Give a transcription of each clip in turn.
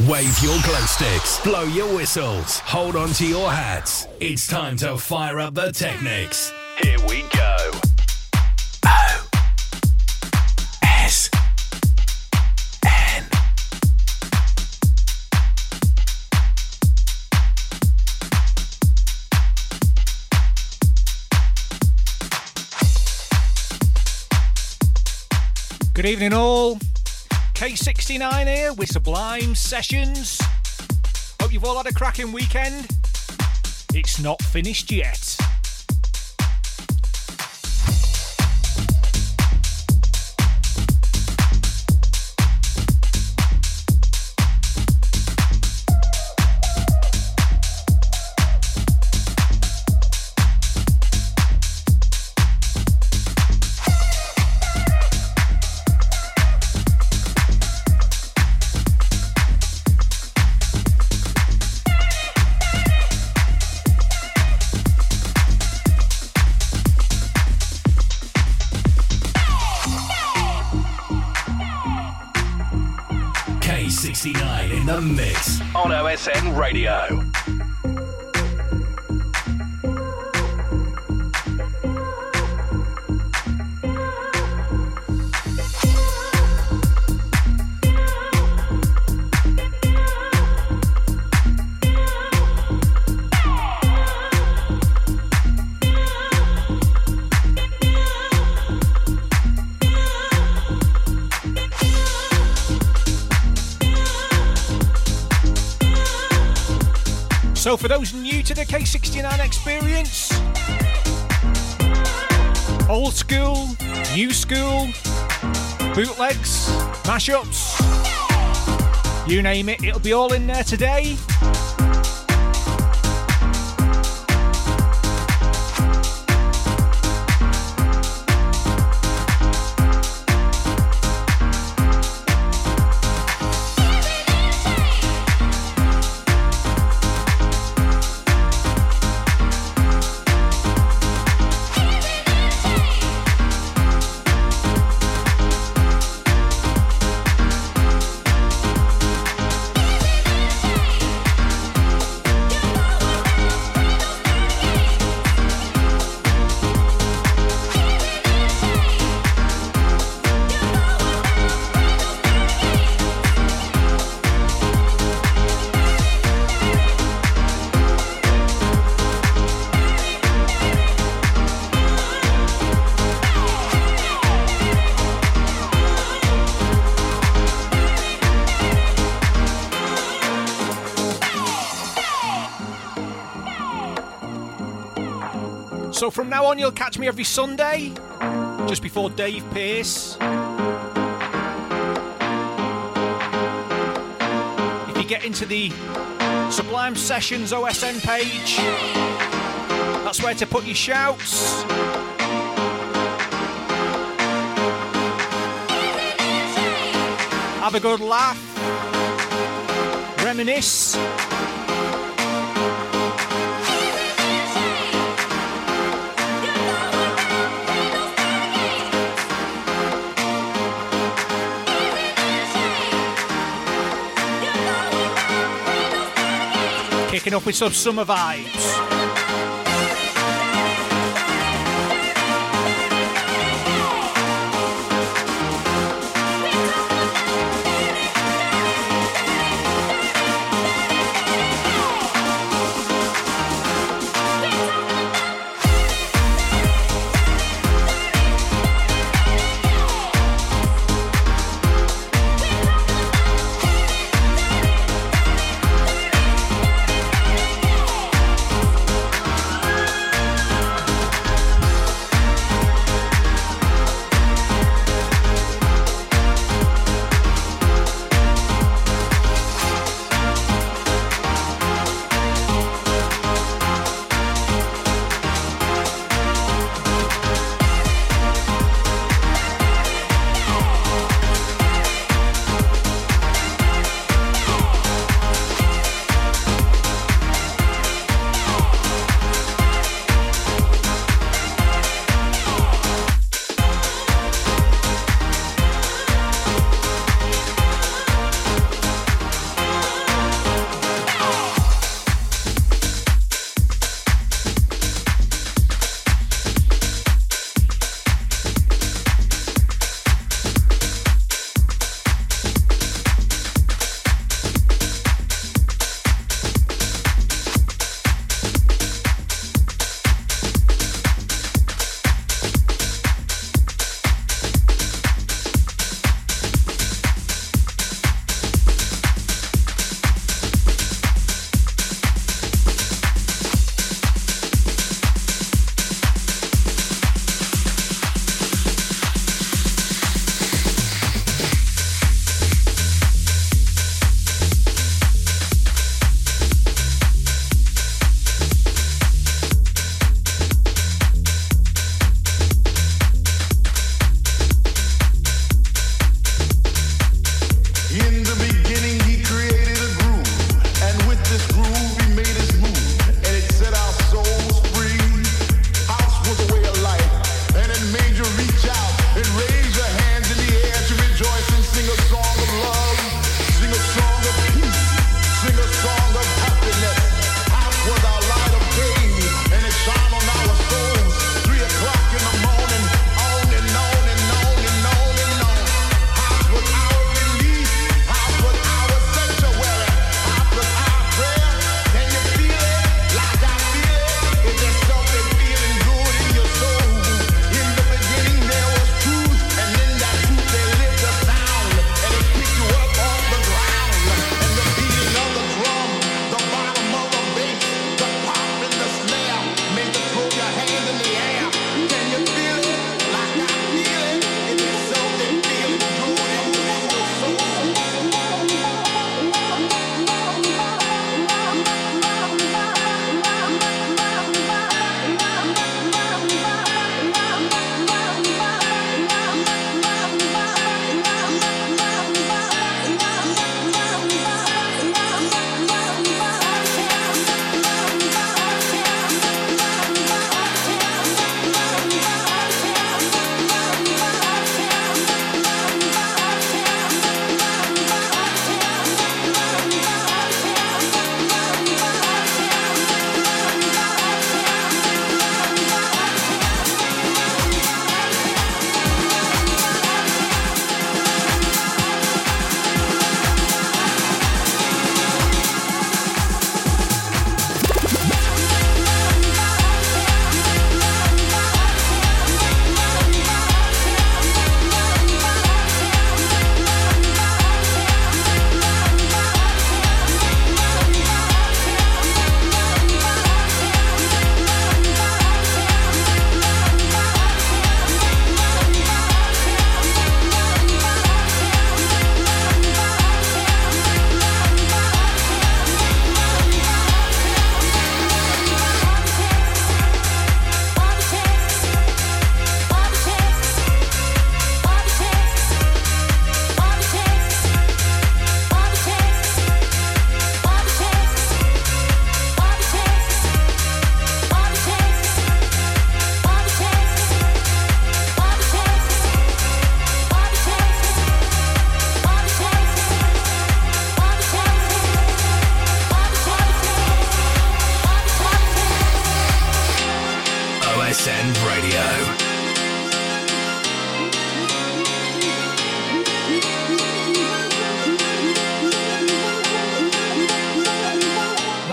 Wave your glow sticks, blow your whistles, hold on to your hats. It's time to fire up the technics. Here we go. Good evening all, K69 here with Sublime Sessions. Hope you've all had a cracking weekend. It's not finished yet. In the mix on OSN Radio. So for those new to the K69 experience, old school, new school, bootlegs, mashups, you name it, it'll be all in there today. So from now on, you'll catch me every Sunday, just before Dave Pearce. If you get into the Sublime Sessions OSN page, that's where to put your shouts. Have a good laugh, reminisce. Kicking up with some summer vibes.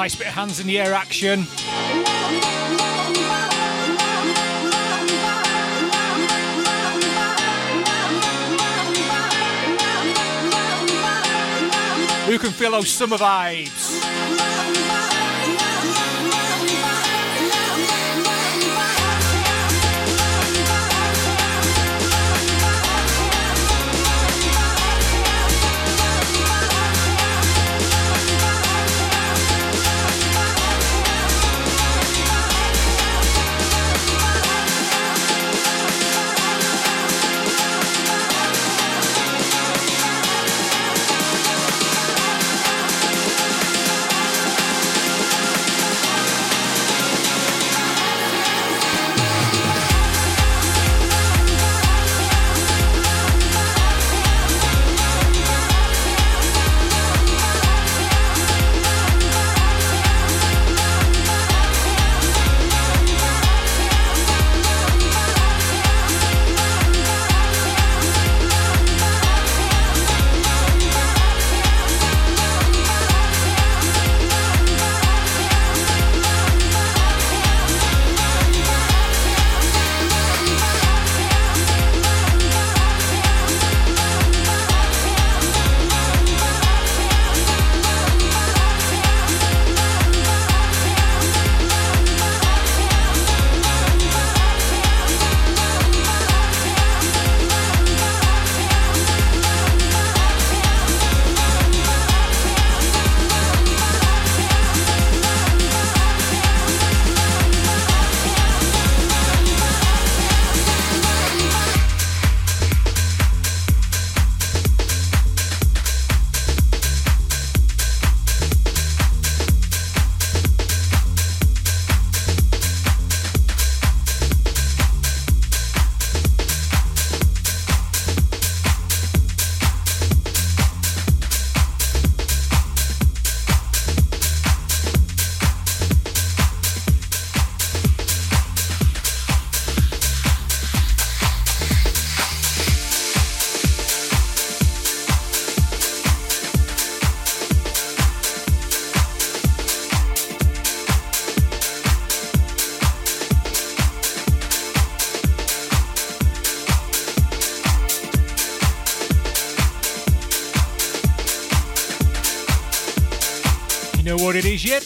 nice bit of hands in the air action. Who can feel those summer vibes? Yet.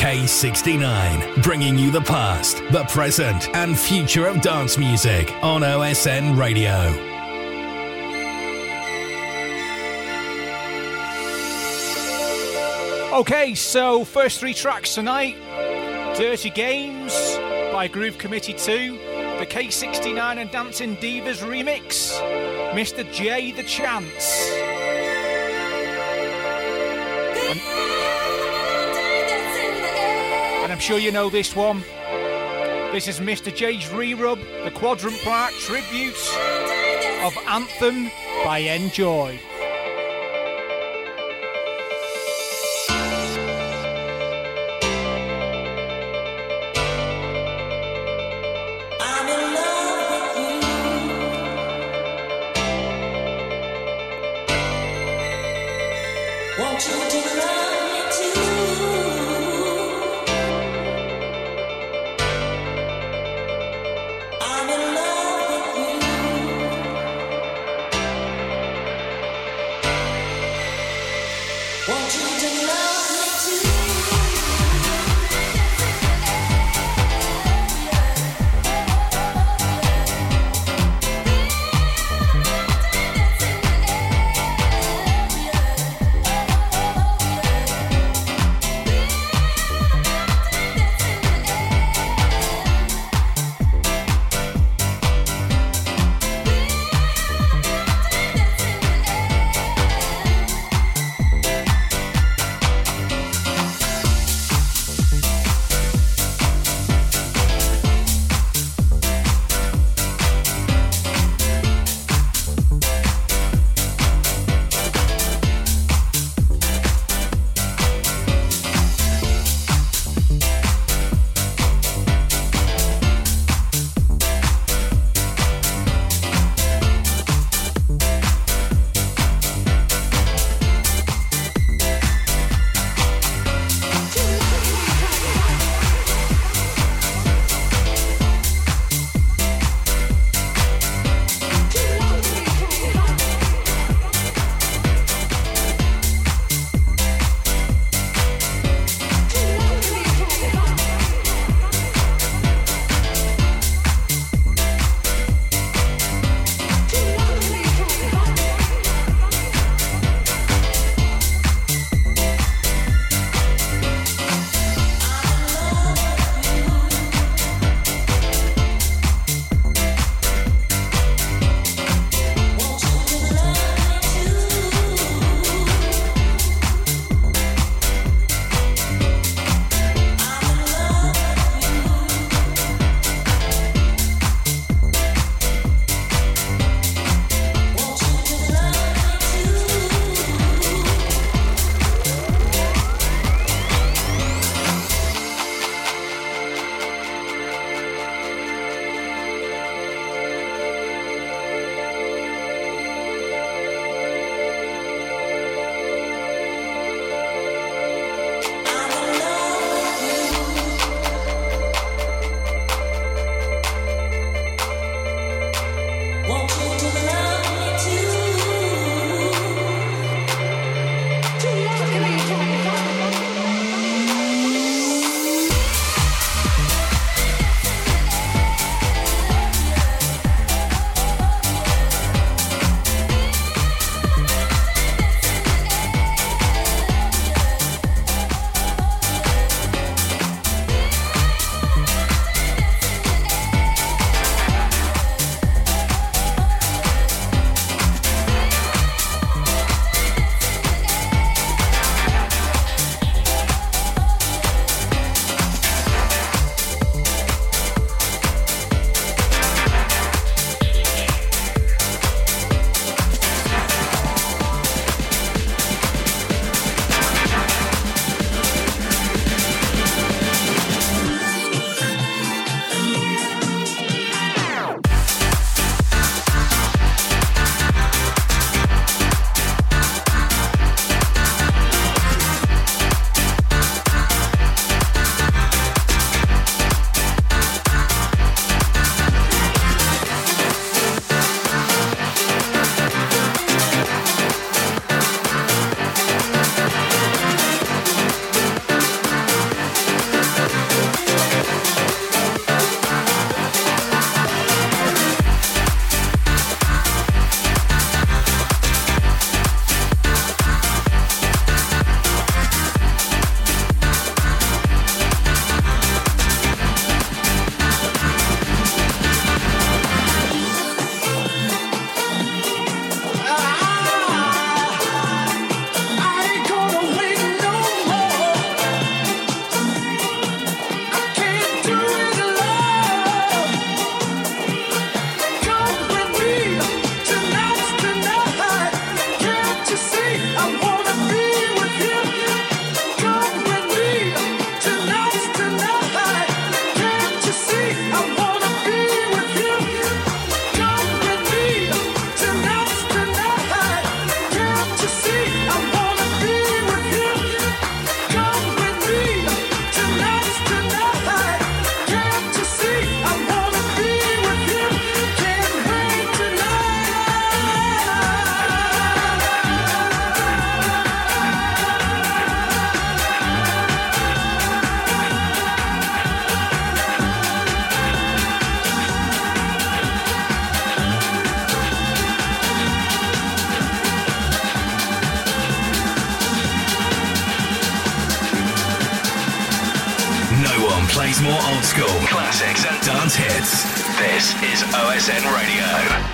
K69, bringing you the past, the present, and future of dance music on OSN Radio. Okay, so first three tracks tonight. Dirty Games by Groove Committee 2, the K69 and Dancing Divas remix, Mister J, The Chance. And I'm sure you know this one. This is Mister J's re-rub, the Quadrant Park tribute of Anthem by Enjoy. Tom plays more old school classics and dance hits. This is OSN Radio.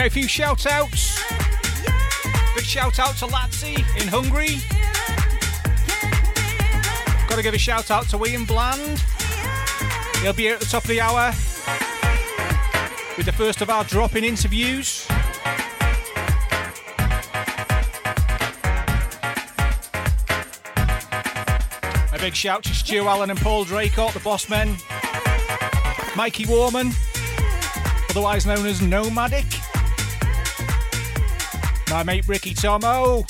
A few shout outs. Big shout out to Latsy in Hungary. Got to give a shout out to Ian Bland. He'll be here at the top of the hour with the first of our drop in interviews. A big shout to Stu Allen and Paul Draycott, the boss men. Mikey Warman, otherwise known as Nomadic. My mate Ricky Tomo,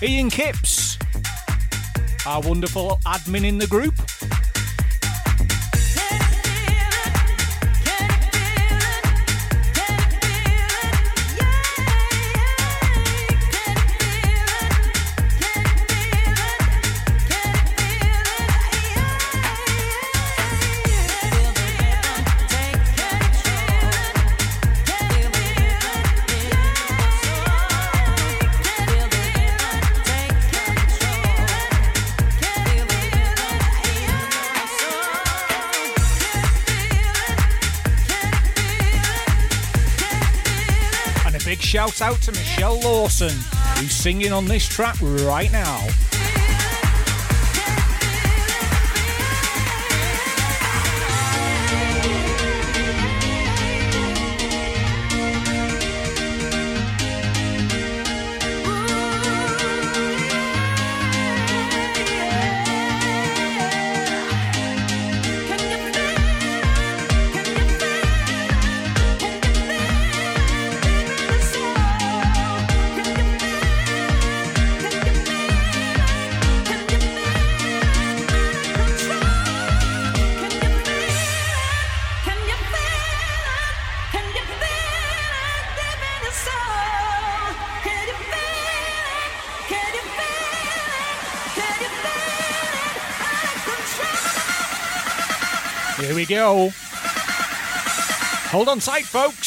Ian Kipps, our wonderful admin in the group, out to Michelle Lawson, who's singing on this track right now. Go. Hold on tight, folks.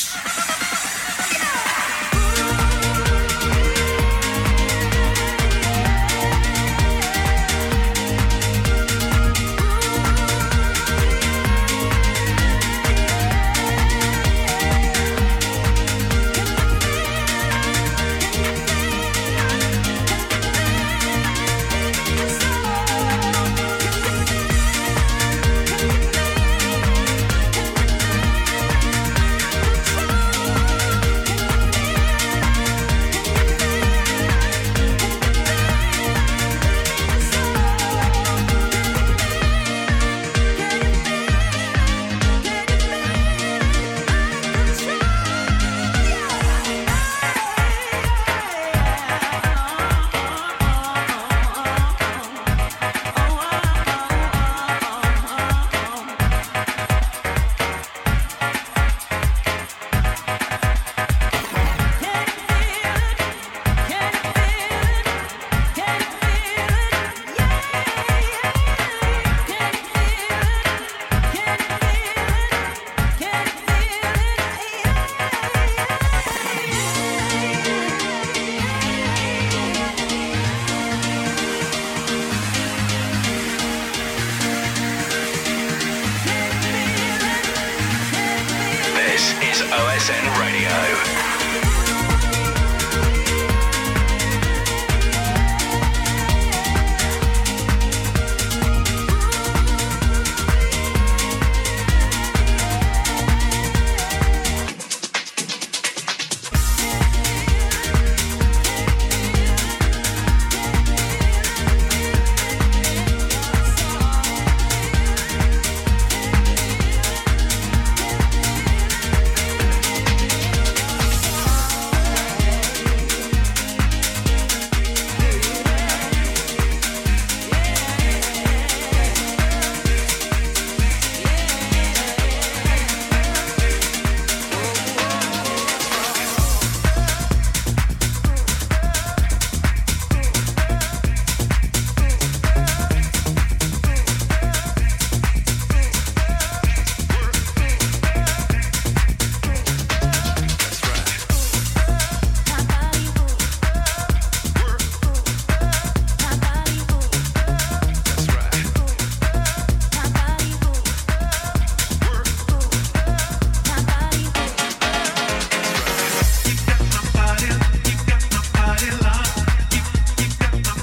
Radio.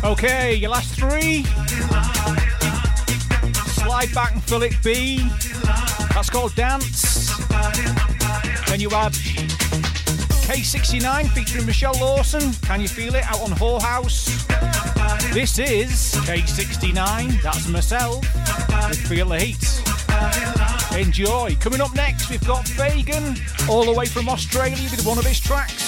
Okay, your last three. Slide back and fill it B. That's called Dance. Then you add K69 featuring Michelle Lawson. Can you feel it? Out on Whorehouse. This is K69. That's myself. Feel the heat. Enjoy. Coming up next, we've got Fagan, all the way from Australia, with one of his tracks.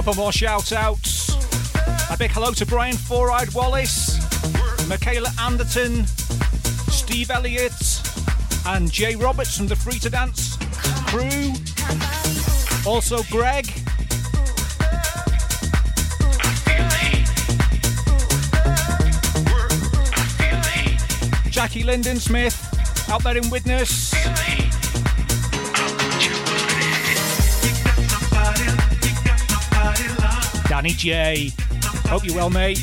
For more shout outs, a big hello to Brian Four-Eyed Wallace, Michaela Anderton, Steve Elliott, and Jay Roberts from the Free to Dance crew. Also Greg. Jackie Linden Smith out there in Widnes. Danny J. Hope you're well, mate.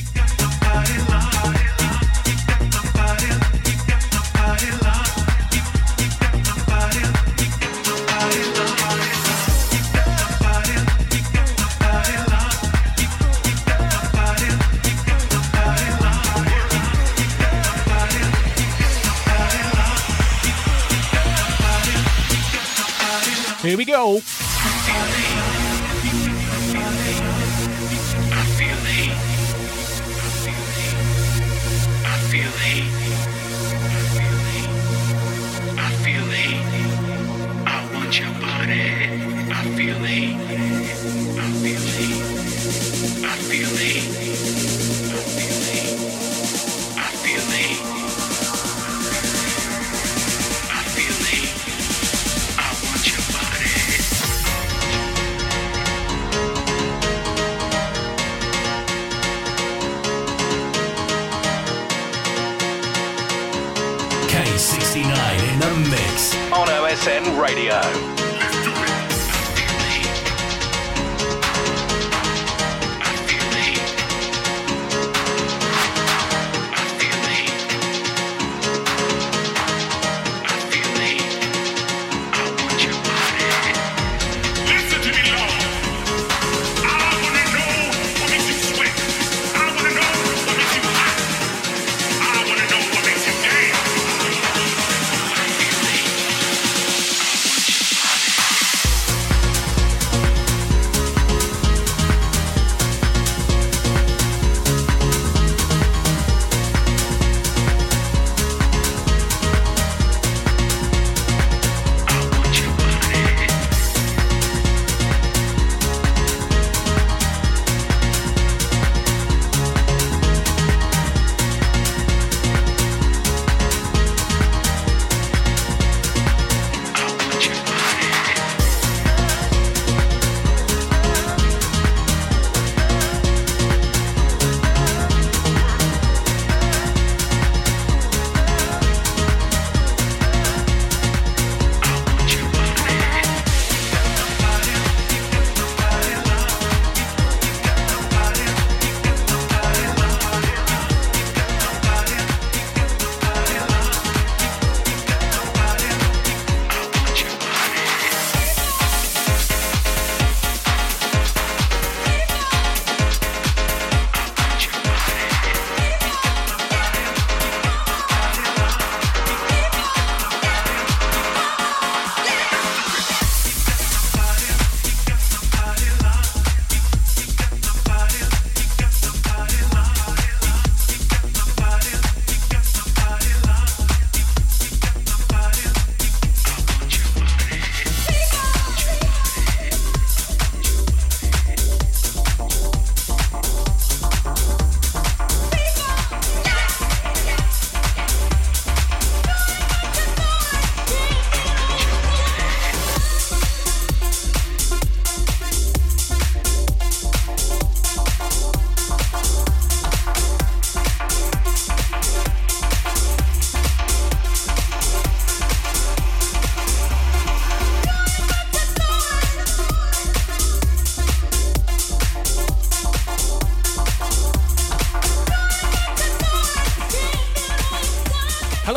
Here we go.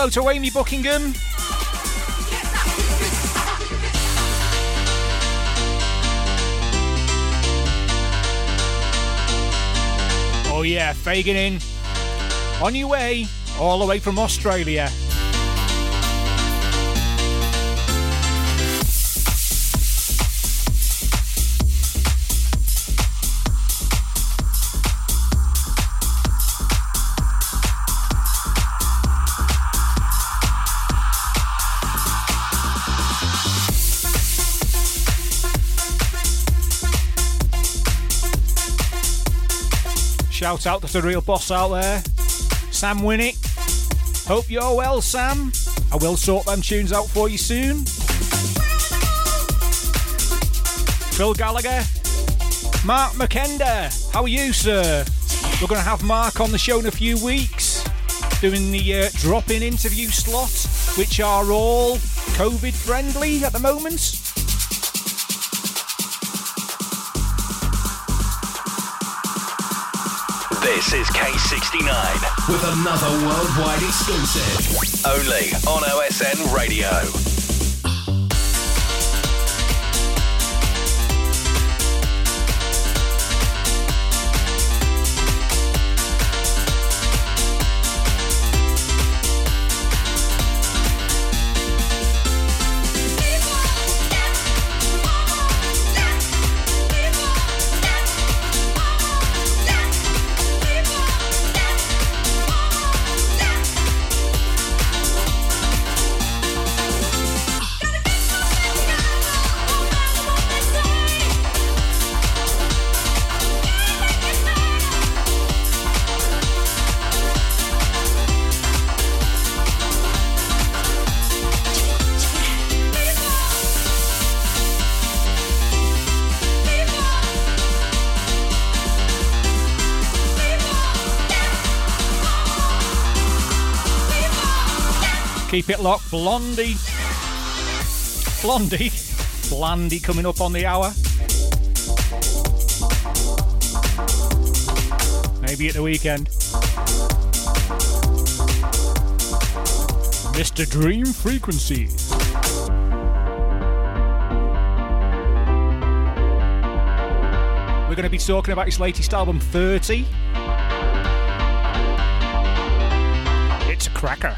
Hello to Amy Buckingham. Oh yeah, Fagan in. On your way, all the way from Australia. Shout out to the real boss out there, Sam Winnick. Hope you're well, Sam. I will sort them tunes out for you soon. Phil Gallagher. Mark McKender, how are you, sir? We're going to have Mark on the show in a few weeks, doing the drop-in interview slots, which are all COVID-friendly at the moment. This is K69 with another worldwide exclusive. Only on OSN Radio. Keep it locked, Blondie coming up on the hour. Maybe at the weekend. Mr. Dream Frequency. We're going to be talking about his latest album, 30. It's a cracker.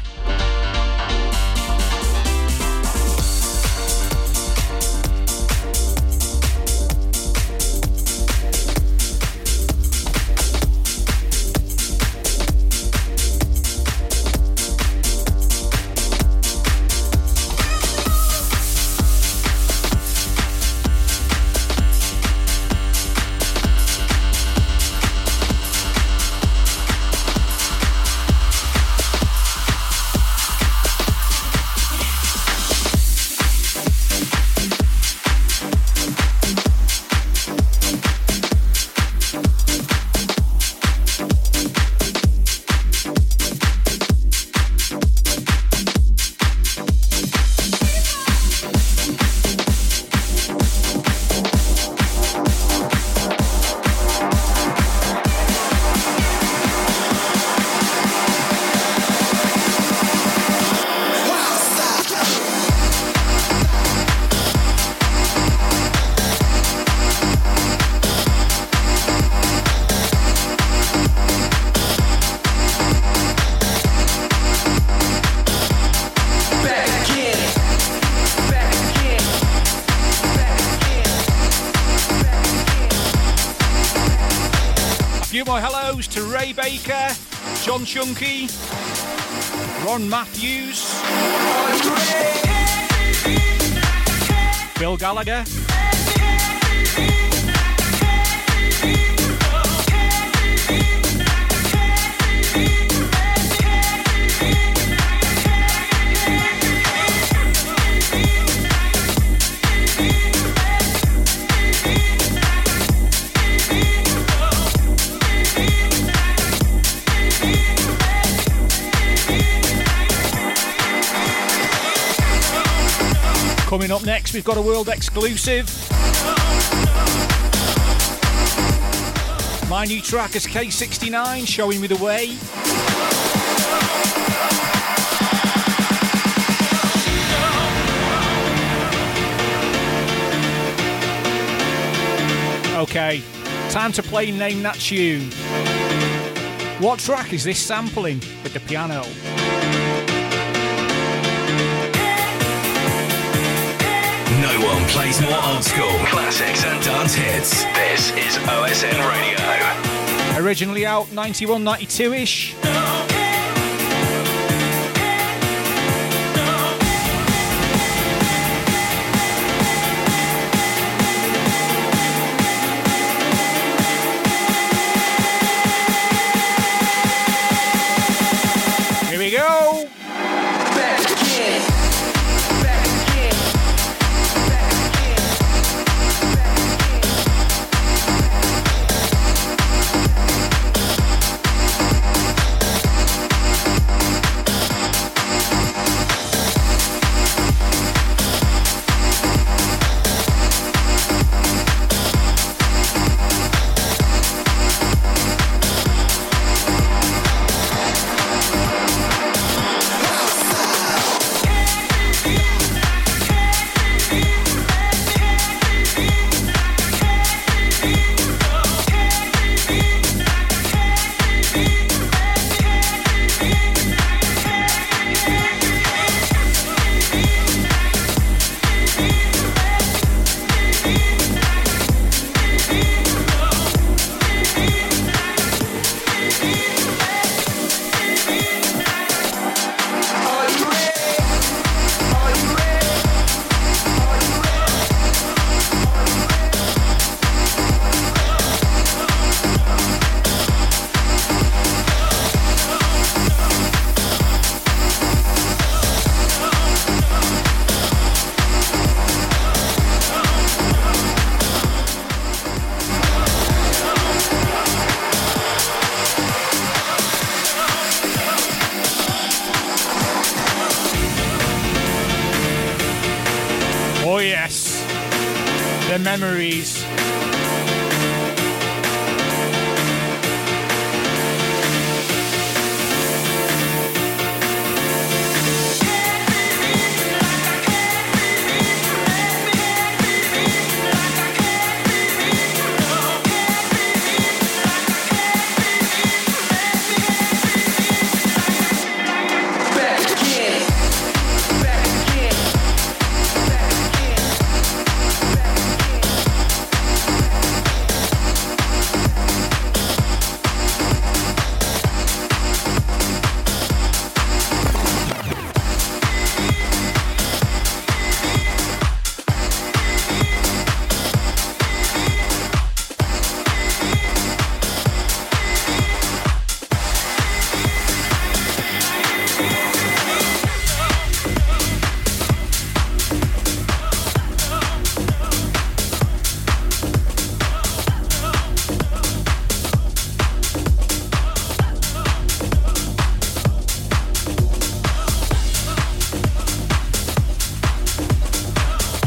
Hellos to Ray Baker, John Chunky, Ron Matthews, Bill Gallagher, Coming up next, we've got a world exclusive. My new track is K69, showing me the way. Okay, time to play Name That Tune. What track is this sampling with the piano? No one plays more old school classics and dance hits. This is OSN Radio. Originally out 91, 92-ish. Memories.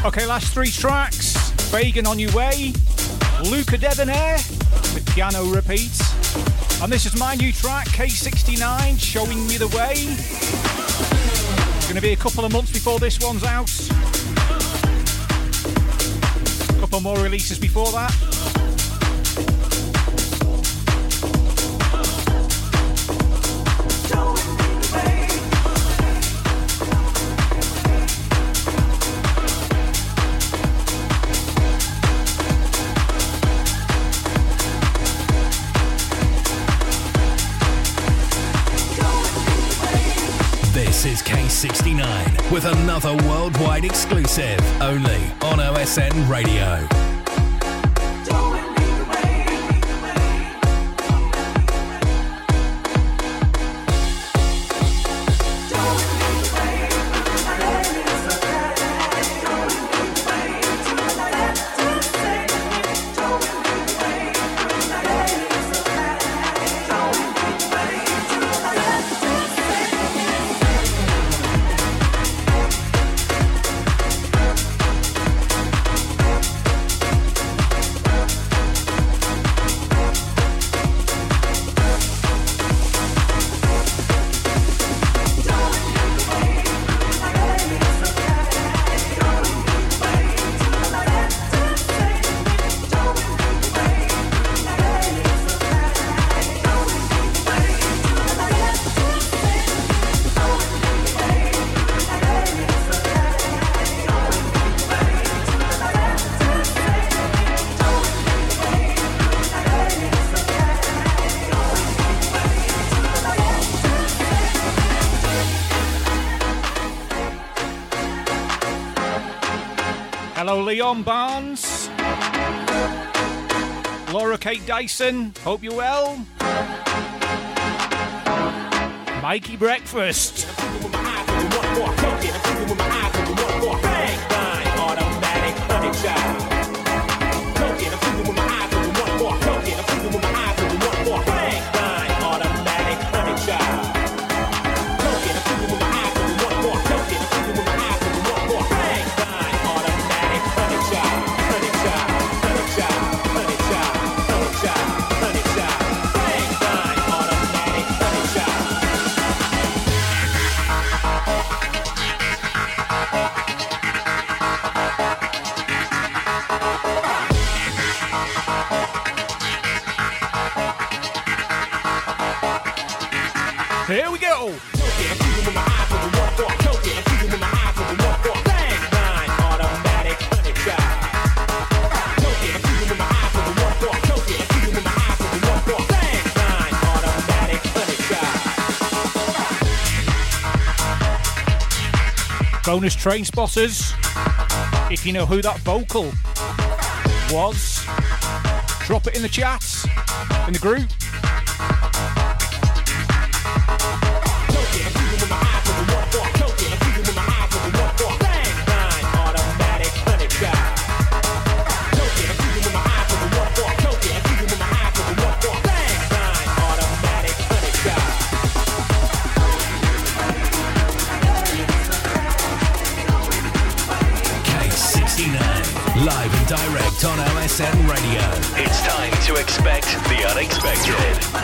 Okay, last three tracks. Fagan On Your Way, Luca Debonair with piano repeats, and this is my new track, K69, Showing Me The Way. It's going to be a couple of months before this one's out. A couple more releases before that. K69 with another worldwide exclusive only on OSN Radio. Leon Barnes, Laura Kate Dyson, hope you're well, Mikey Breakfast, here we go! Bonus train spotters, if you know who that vocal was, drop it in the chat, in the group. Direct on OSN Radio. It's time to expect the Electric Chair.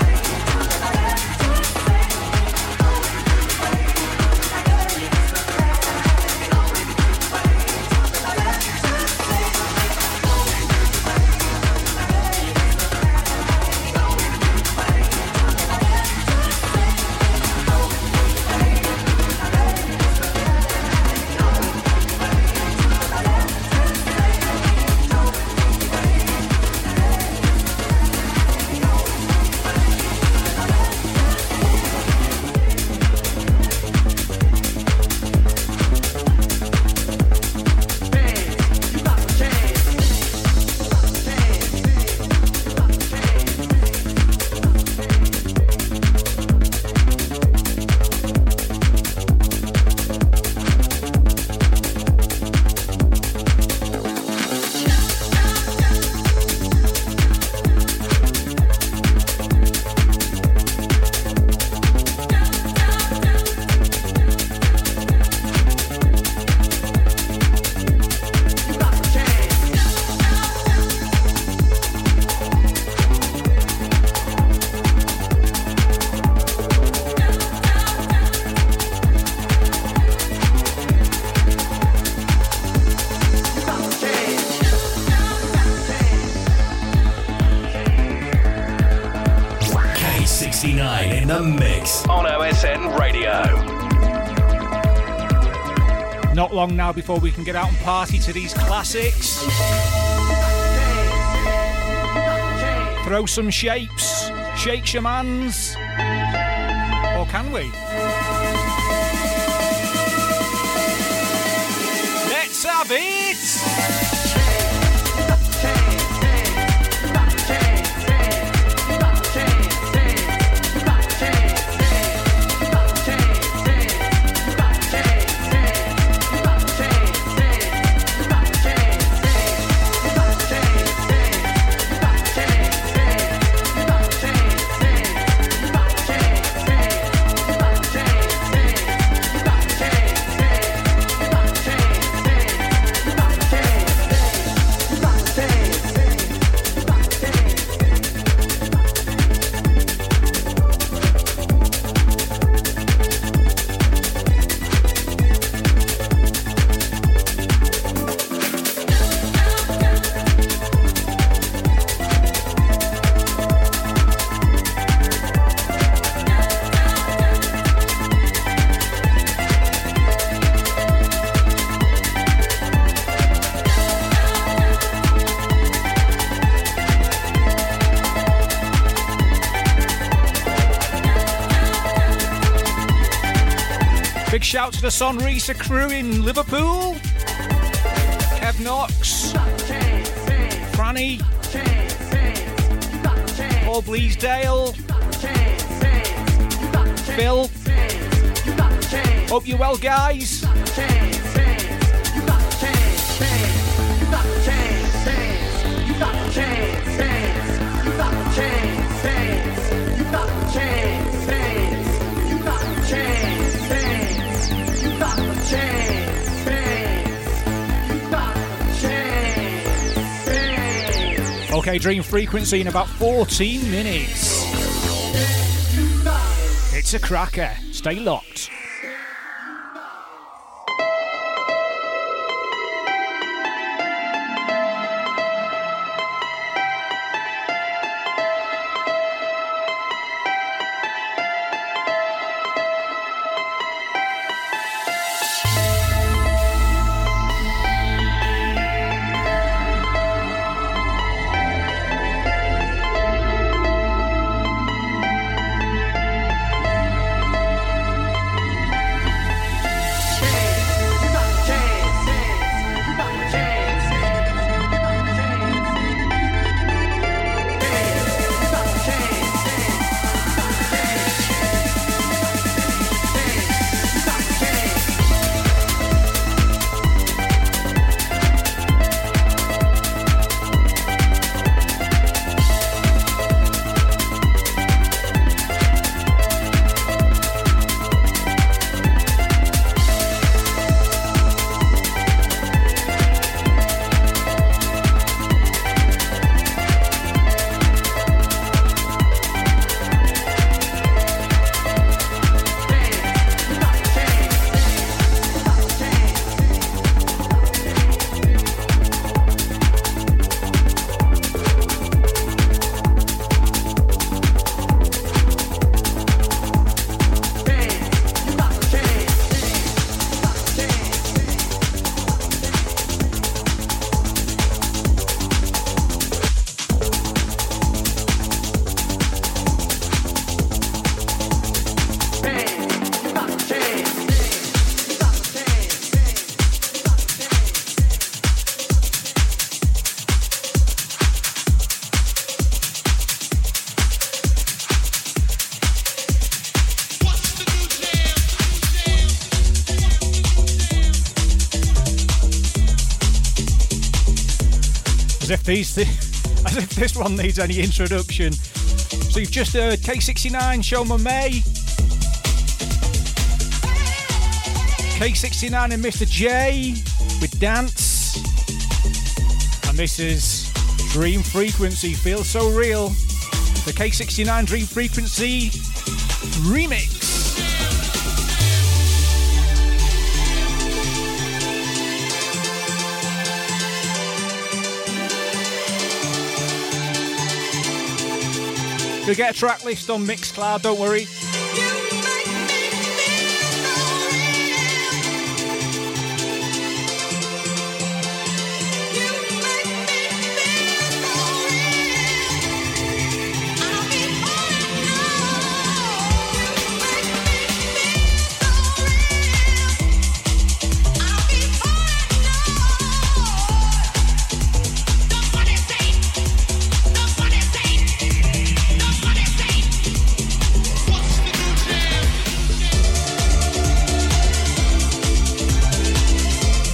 Long now before we can get out and party to these classics. Throw some shapes, shake your mans, or can we? Let's have it! Shout to the Sonrisa crew in Liverpool, Kev Knox, Franny, Paul Bleasdale, Phil. Hope you're well, guys. Okay, Dream Frequency in about 14 minutes. It's a cracker. Stay locked. As if this one needs any introduction. So you've just heard K69, Show My May. K69 and Mister J with Dance. And this is Dream Frequency, Feels So Real. The K69 Dream Frequency remix. You'll get a track list on Mixcloud, don't worry.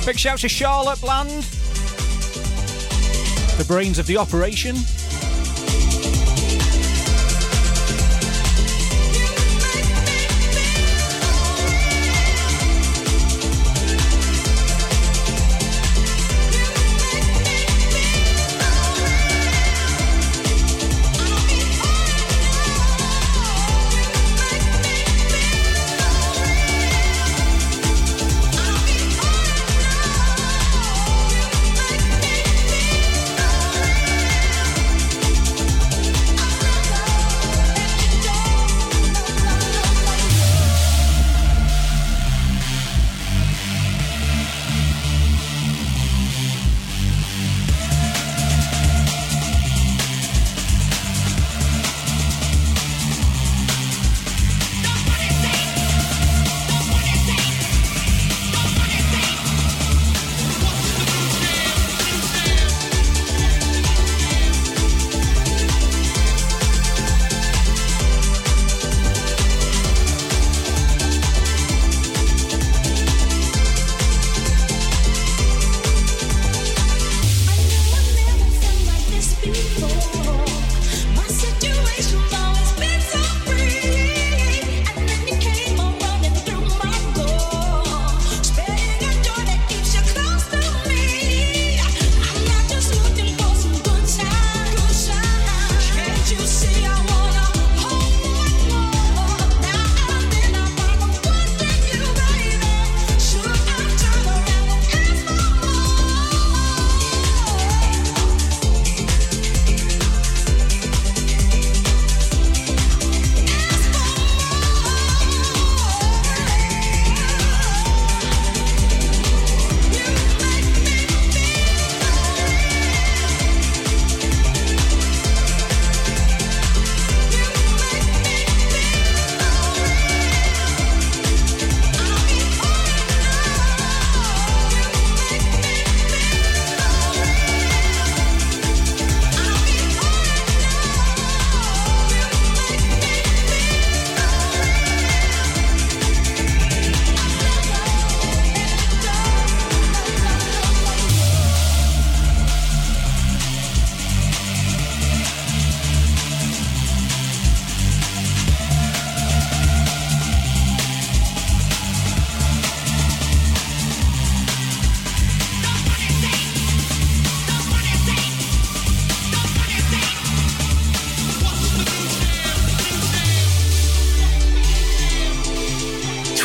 Big shout to Charlotte Bland, the brains of the operation.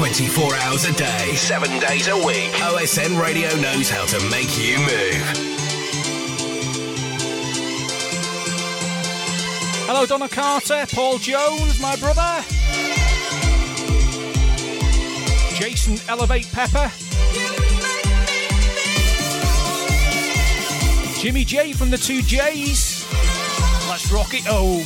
24 hours a day, 7 days a week. OSN Radio knows how to make you move. Hello, Donna Carter, Paul Jones, my brother. Jason Elevate Pepper. Jimmy J from the 2 J's. Let's rock it home.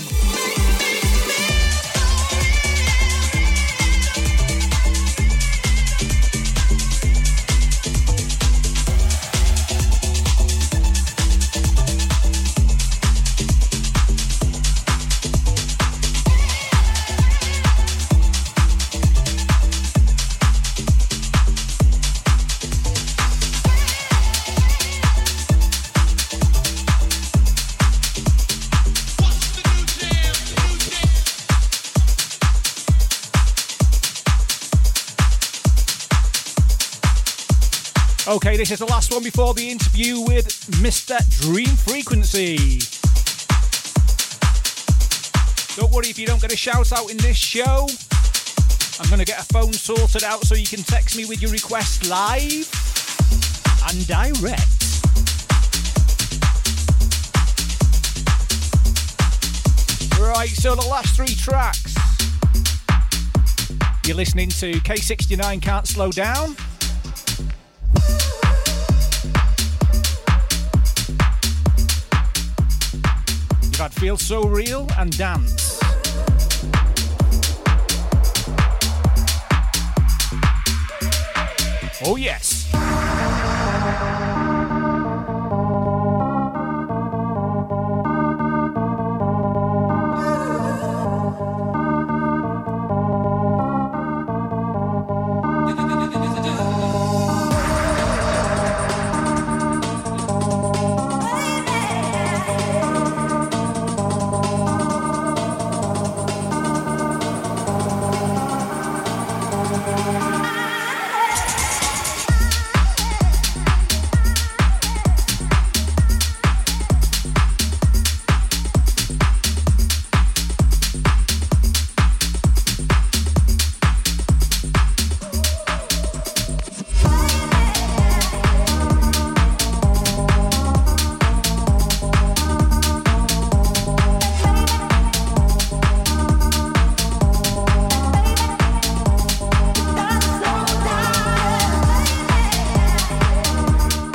Okay, this is the last one before the interview with Mr. Dream Frequency. Don't worry if you don't get a shout out in this show. I'm going to get a phone sorted out so you can text me with your request live and direct. Right, so the last three tracks. You're listening to K69 Can't Slow Down. That feels so real and dance. Oh yes.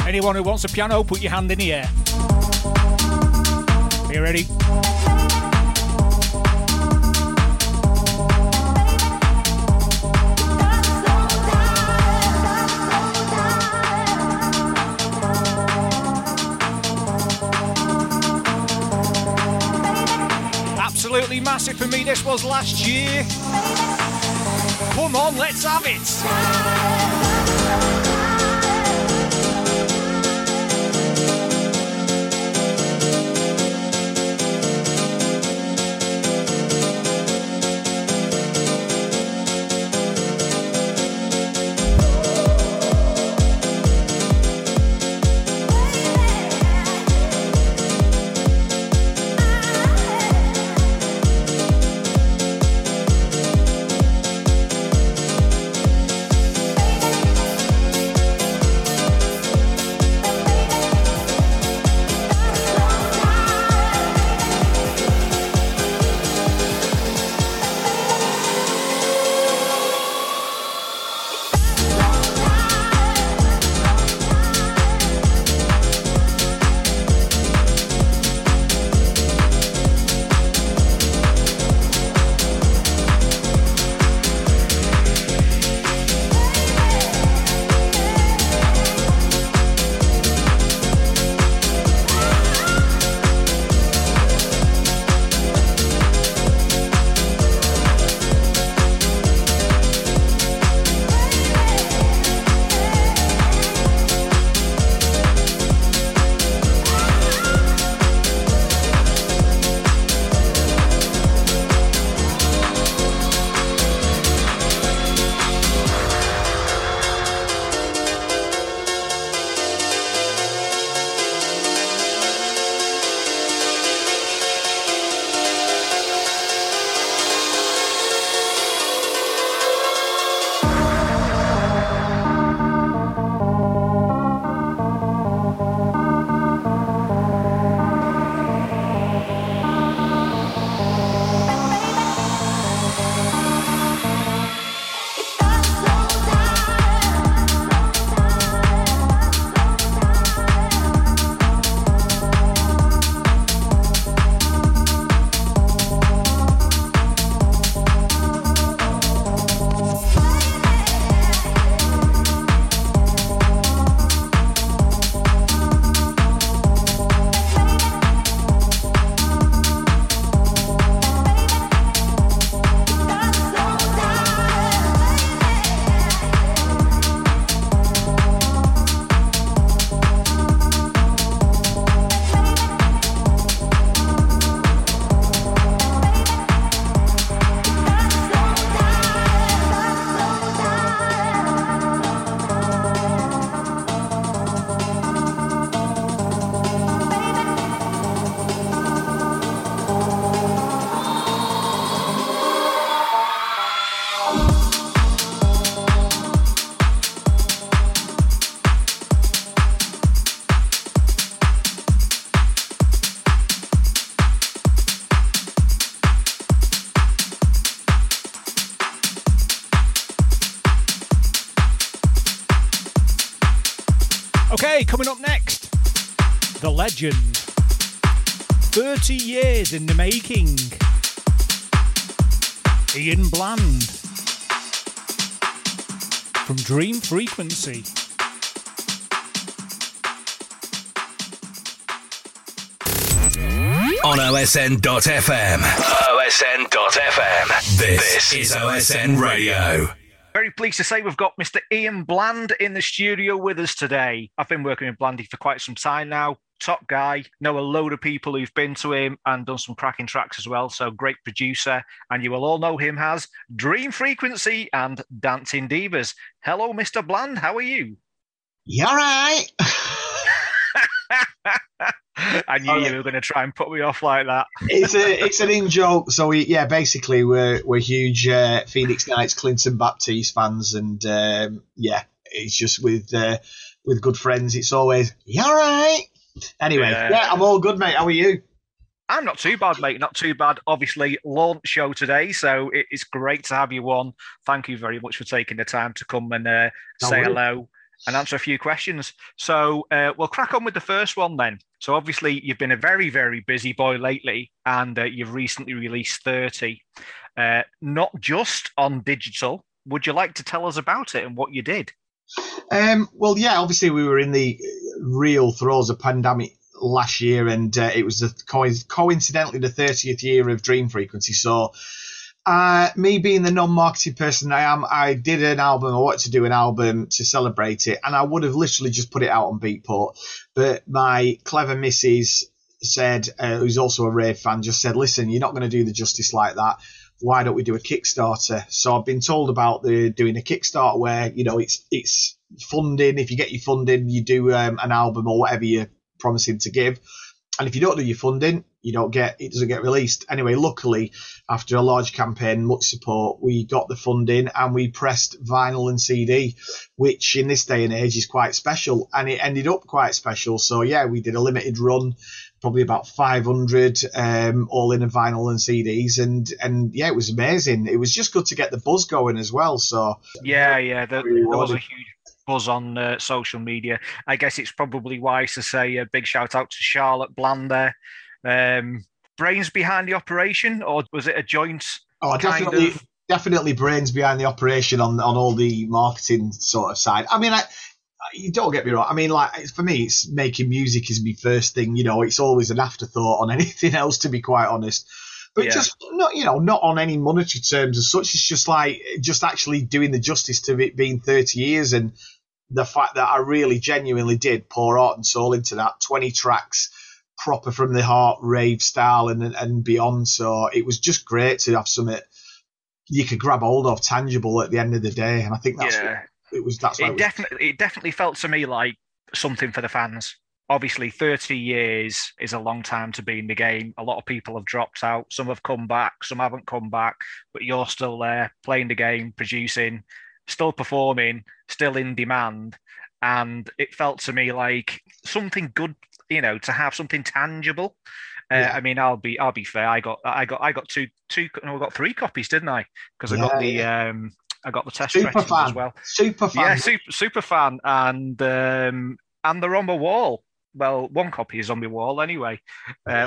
Anyone who wants a piano, put your hand in the air. Are you ready? Absolutely massive for me. This was last year. Come on, let's have it. Okay, coming up next, the legend. 30 years in the making. Ian Bland. From Dream Frequency. On OSN.FM. OSN.FM. This is OSN Radio. Very pleased to say we've got Mr. Ian Bland in the studio with us today. I've been working with Blandy for quite some time now. Top guy. Know a load of people who've been to him and done some cracking tracks as well. So great producer. And you will all know him as Dream Frequency and Dancing Divas. Hello, Mr. Bland. How are you? You all right? I knew you were going to try and put me off like that. It's an in-joke. So, basically, we're huge Phoenix Knights, Clinton Baptiste fans. And, it's just with good friends, it's always, you all right? Anyway, I'm all good, mate. How are you? I'm not too bad, mate. Not too bad. Obviously, launch show today, so it's great to have you on. Thank you very much for taking the time to come and say hello and answer a few questions. So we'll crack on with the first one then. So obviously, you've been a very, very busy boy lately, and you've recently released 30, not just on digital. Would you like to tell us about it and what you did? Obviously, we were in the real throes of pandemic last year, and it was coincidentally the 30th year of Dream Frequency. So me being the non-marketing person I am, I did an album. I wanted to do an album to celebrate it, and I would have literally just put it out on Beatport, but my clever missus said, who's also a rave fan, just said, listen, you're not going to do the justice like that. Why don't we do a Kickstarter? So I've been told about doing a Kickstarter where, it's funding. If you get your funding, you do an album or whatever you're promising to give. And if you don't do your funding, it doesn't get released. Anyway, luckily, after a large campaign, much support, we got the funding and we pressed vinyl and CD, which in this day and age is quite special. And it ended up quite special. So, we did a limited run, probably about 500 all in a vinyl and CDs. And it was amazing. It was just good to get the buzz going as well. So, there was a huge buzz on social media. I guess it's probably wise to say a big shout out to Charlotte Bland there. Brains behind the operation, or was it a joint? Oh, definitely brains behind the operation on all the marketing sort of side. I mean, you don't get me wrong. I mean, for me, it's making music is my first thing. It's always an afterthought on anything else, to be quite honest. But just not, not on any monetary terms as such. It's just just actually doing the justice to it being 30 years and the fact that I really genuinely did pour heart and soul into that. 20 tracks. Proper from the heart, rave style and beyond. So it was just great to have something you could grab hold of, tangible at the end of the day. And I think that's what it was. That's what it definitely felt to me like something for the fans. Obviously, 30 years is a long time to be in the game. A lot of people have dropped out. Some have come back. Some haven't come back. But you're still there, playing the game, producing, still performing, still in demand. And it felt to me like something good. To have something tangible. I mean, I'll be fair. I got two. No, I got three copies, didn't I? Because I got the test stretches as well. Super fan. Yeah, super fan, and they're on my wall. Well, one copy is on my wall anyway.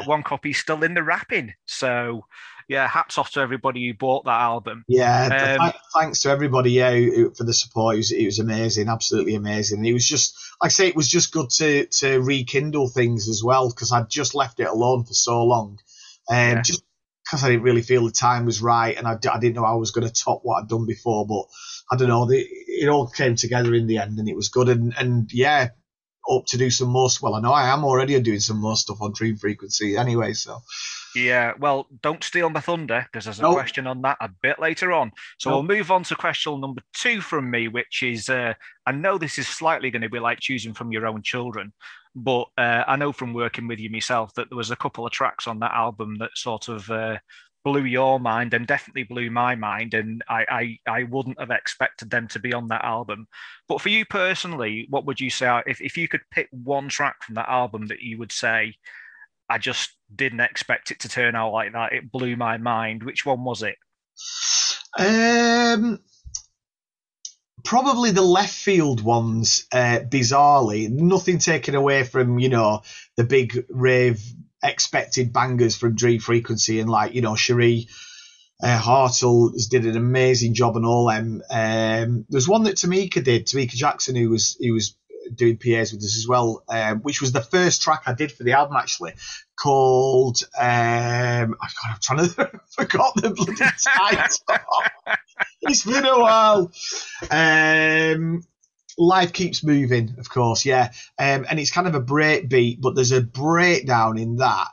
One copy's still in the wrapping. So, hats off to everybody who bought that album. Yeah, thanks to everybody for the support. It was amazing, absolutely amazing. It was just, like I say, it was just good to rekindle things as well, because I'd just left it alone for so long. Just because I didn't really feel the time was right, and I didn't know I was going to top what I'd done before, but I don't know, it all came together in the end, and it was good. And up to do some more. Well, I know I am already doing some more stuff on Dream Frequency anyway, so. Yeah, well, don't steal my thunder, because there's a question on that a bit later on. So we'll move on to question number 2 from me, which is, I know this is slightly going to be like choosing from your own children, but I know from working with you myself that there was a couple of tracks on that album that sort of blew your mind and definitely blew my mind, and I wouldn't have expected them to be on that album. But for you personally, what would you say, if you could pick one track from that album that you would say, I just didn't expect it to turn out like that, it blew my mind, which one was it? probably the left field ones, bizarrely, nothing taken away from, you know, the big rave expected bangers from Dream Frequency and, like, you know, Cherie Hart-Hill did an amazing job on all them. There's one that Tamika did, Tamika Jackson, who was doing PAs with us as well, which was the first track I did for the album, actually, called I'm trying to forgot the bloody title. It's been a while. Life Keeps Moving, of course, yeah. And it's kind of a break beat, but there's a breakdown in that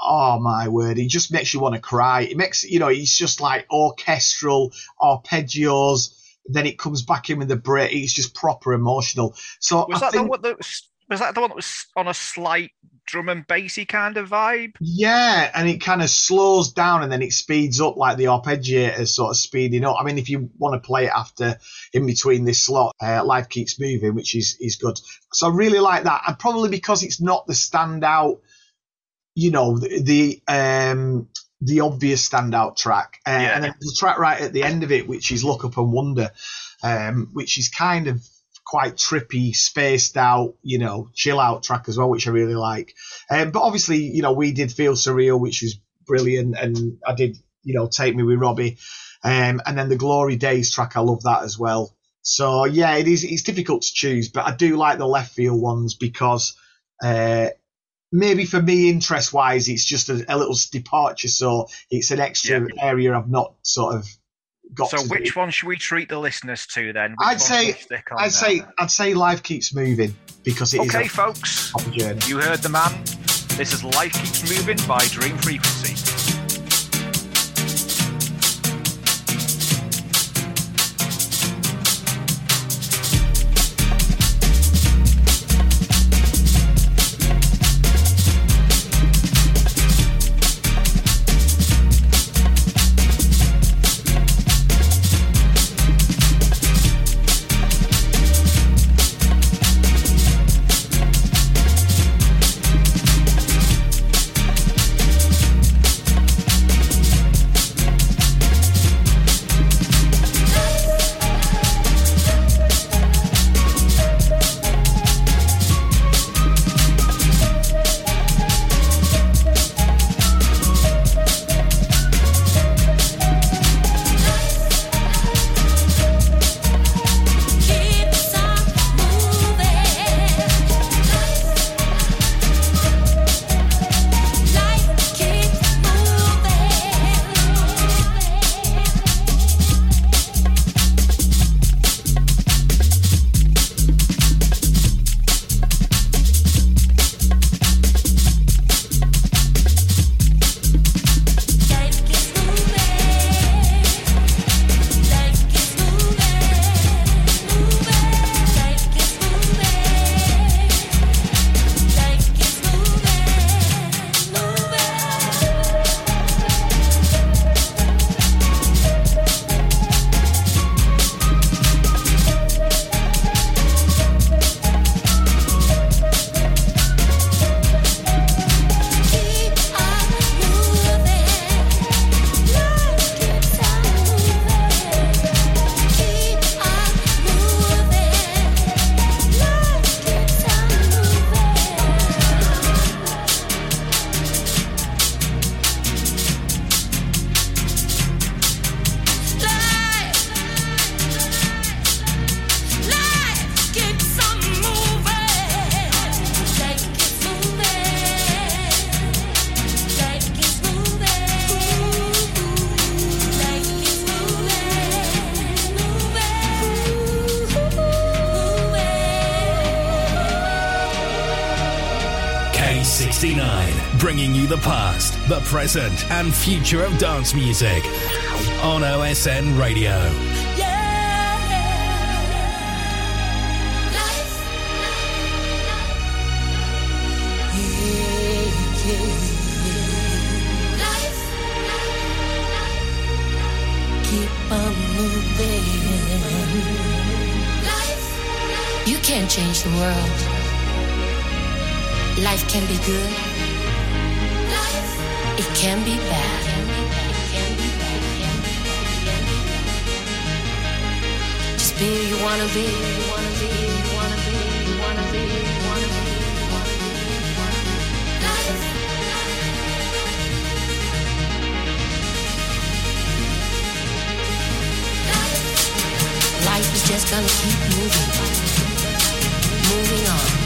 oh my word, it just makes you want to cry. It makes, you know, it's just like orchestral arpeggios. Then it comes back in with the break. It's just proper emotional. So was that the one that was on a slight drum and bassy kind of vibe? Yeah, and it kind of slows down and then it speeds up, like the arpeggiator sort of speeding up. I mean, if you want to play it after, in between this slot, Life Keeps Moving, which is good. So I really like that. And probably because it's not the standout, you know, the obvious standout track. Yeah. And then the track right at the end of it, which is Look Up and Wonder, which is kind of quite trippy, spaced out, you know, chill out track as well, which I really like. But obviously, you know, we did Feel Surreal, which was brilliant. And I did, you know, Take Me With Robbie. And then the Glory Days track, I love that as well. So, yeah, it's difficult to choose, but I do like the left field ones because maybe for me, interest-wise, it's just a little departure, so it's an extra area I've not sort of got. So, which one should we treat the listeners to then? I'd say, Life Keeps Moving because it is. Okay, folks, you heard the man. This is Life Keeps Moving by Dream Frequency. K69, bringing you the past, the present, and future of dance music on OSN Radio. Life. Keep on moving. Life. You can't change the world. Life can be good. Life. It can be bad. Just wanna be, wanna be, wanna be, wanna be, wanna be, wanna be, wanna be. Life. Life is just gonna keep moving, moving on.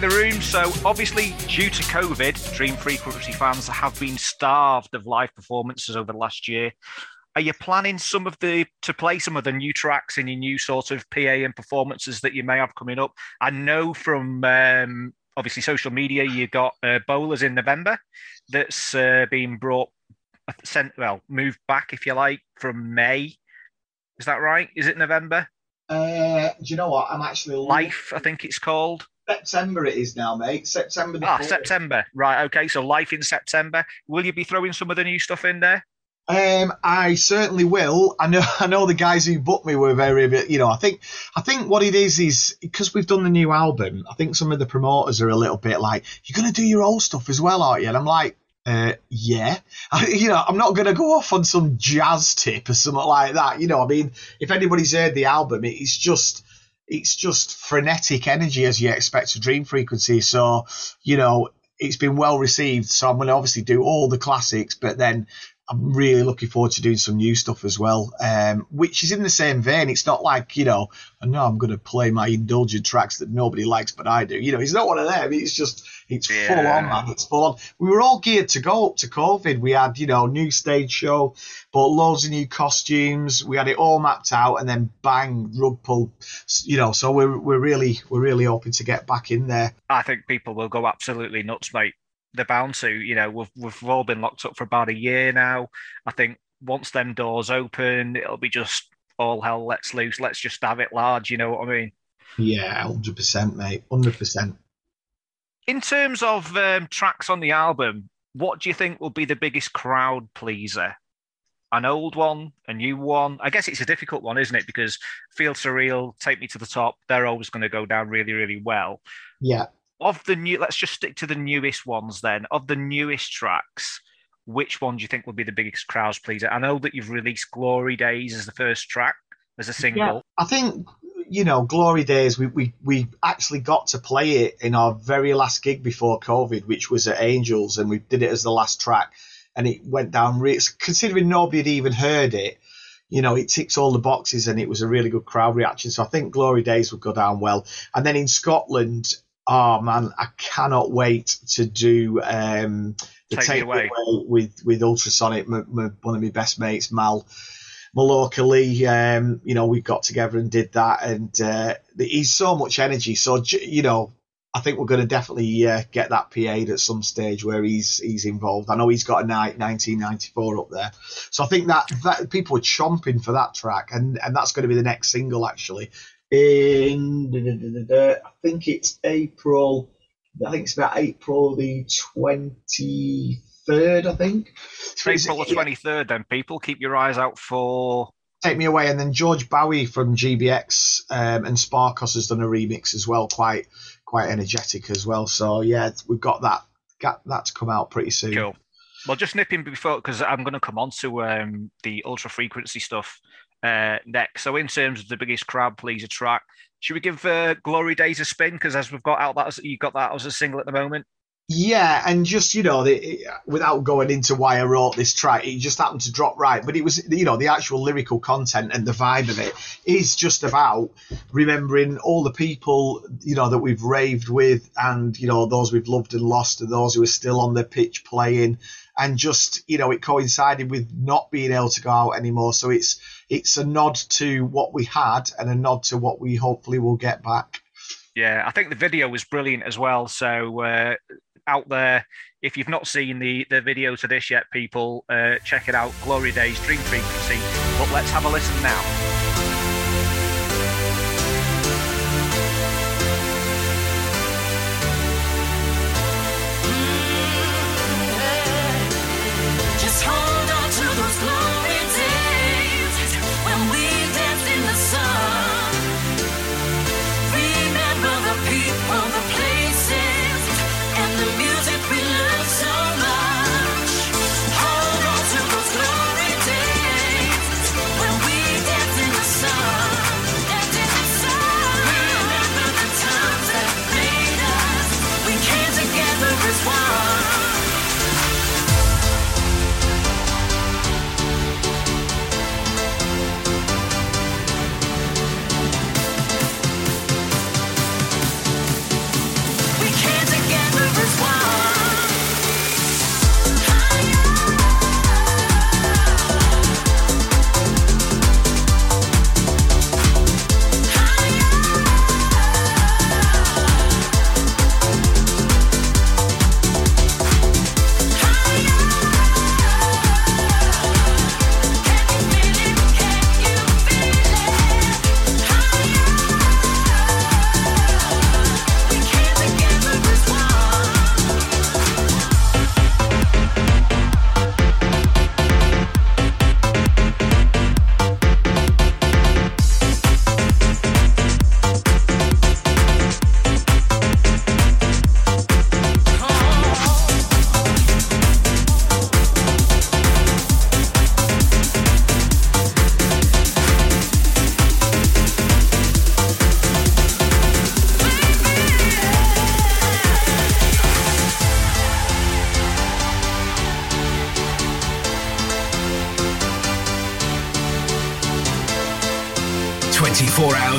The room. So obviously due to COVID, Dream Frequency fans have been starved of live performances over the last year. Are you planning to play some of the new tracks in your new sort of PA and performances that you may have coming up? I know from obviously social media you got Bowlers in November that's being moved back, if you like, from May. Is that right? Is it November? Do you know what? I'm actually... Life, I think it's called. September it is now, mate. September. September. Right, okay. So Life in September. Will you be throwing some of the new stuff in there? I certainly will. I know the guys who booked me were very, you know, I think what it is because we've done the new album, I think some of the promoters are a little bit like, you're going to do your old stuff as well, aren't you? And I'm like, yeah. I'm not going to go off on some jazz tip or something like that. You know, I mean, if anybody's heard the album, it's just frenetic energy as you expect to Dream Frequency. So, you know, it's been well received. So I'm going to obviously do all the classics, but then I'm really looking forward to doing some new stuff as well, which is in the same vein. It's not like, you know, I know I'm going to play my indulgent tracks that nobody likes, but I do. You know, it's not one of them. It's just, full on, man. It's full on. We were all geared to go up to COVID. We had, you know, new stage show, bought loads of new costumes. We had it all mapped out, and then bang, rug pull. You know, so we're really hoping to get back in there. I think people will go absolutely nuts, mate. They're bound to, you know, we've all been locked up for about a year now. I think once them doors open, it'll be just all hell lets loose. Let's just have it large, you know what I mean? Yeah, 100%, mate, 100%. In terms of tracks on the album, what do you think will be the biggest crowd pleaser? An old one, a new one? I guess it's a difficult one, isn't it? Because Feel Surreal, Take Me to the Top, they're always going to go down really, really well. Yeah. Of the new, let's just stick to the newest ones then. Of the newest tracks, which one do you think will be the biggest crowd pleaser? I know that you've released Glory Days as the first track, as a single. Yeah, I think, you know, Glory Days, we actually got to play it in our very last gig before COVID, which was at Angels, and we did it as the last track. and it went down. Considering nobody had even heard it, you know, it ticks all the boxes, and it was a really good crowd reaction. So I think Glory Days would go down well. And then in Scotland, oh man, I cannot wait to do the Take It Away with Ultrasonic. One of my best mates, Mallorca Lee, you know, we got together and did that, and he's so much energy. So, you know, I think we're going to definitely get that PA'd at some stage where he's involved. I know he's got a night 1994 up there, so I think that people are chomping for that track, and that's going to be the next single actually. I think it's April. I think it's about April the 20th. Third, I think. It's April the 23rd, then, people. Keep your eyes out for Take Me Away. And then George Bowie from GBX and Sparkos has done a remix as well, quite energetic as well. So, yeah, we've got that to come out pretty soon. Cool. Well, just nipping before, because I'm going to come on to the Ultra Frequency stuff next. So in terms of the biggest crowd pleaser track, should we give Glory Days a spin? Because as we've got out, you've got that as a single at the moment. Yeah, and just, you know, without going into why I wrote this track, it just happened to drop right. But it was, you know, the actual lyrical content and the vibe of it is just about remembering all the people, you know, that we've raved with, and, you know, those we've loved and lost, and those who are still on the pitch playing. And just, you know, it coincided with not being able to go out anymore. So it's a nod to what we had and a nod to what we hopefully will get back. Yeah, I think the video was brilliant as well. So out there, if you've not seen the video to this yet, people, check it out. Glory Days, Dream Frequency. But let's have a listen now.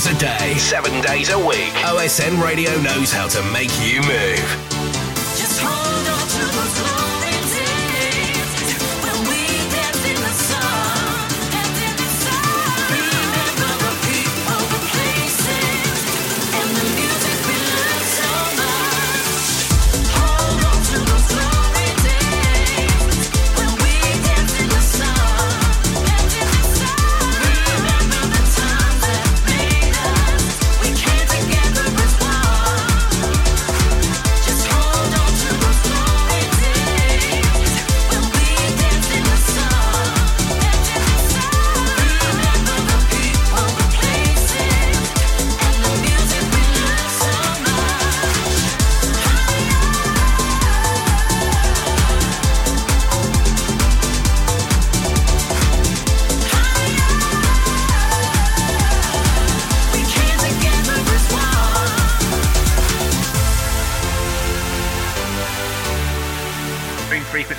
A day, 7 days a week. OSN Radio knows how to make you move.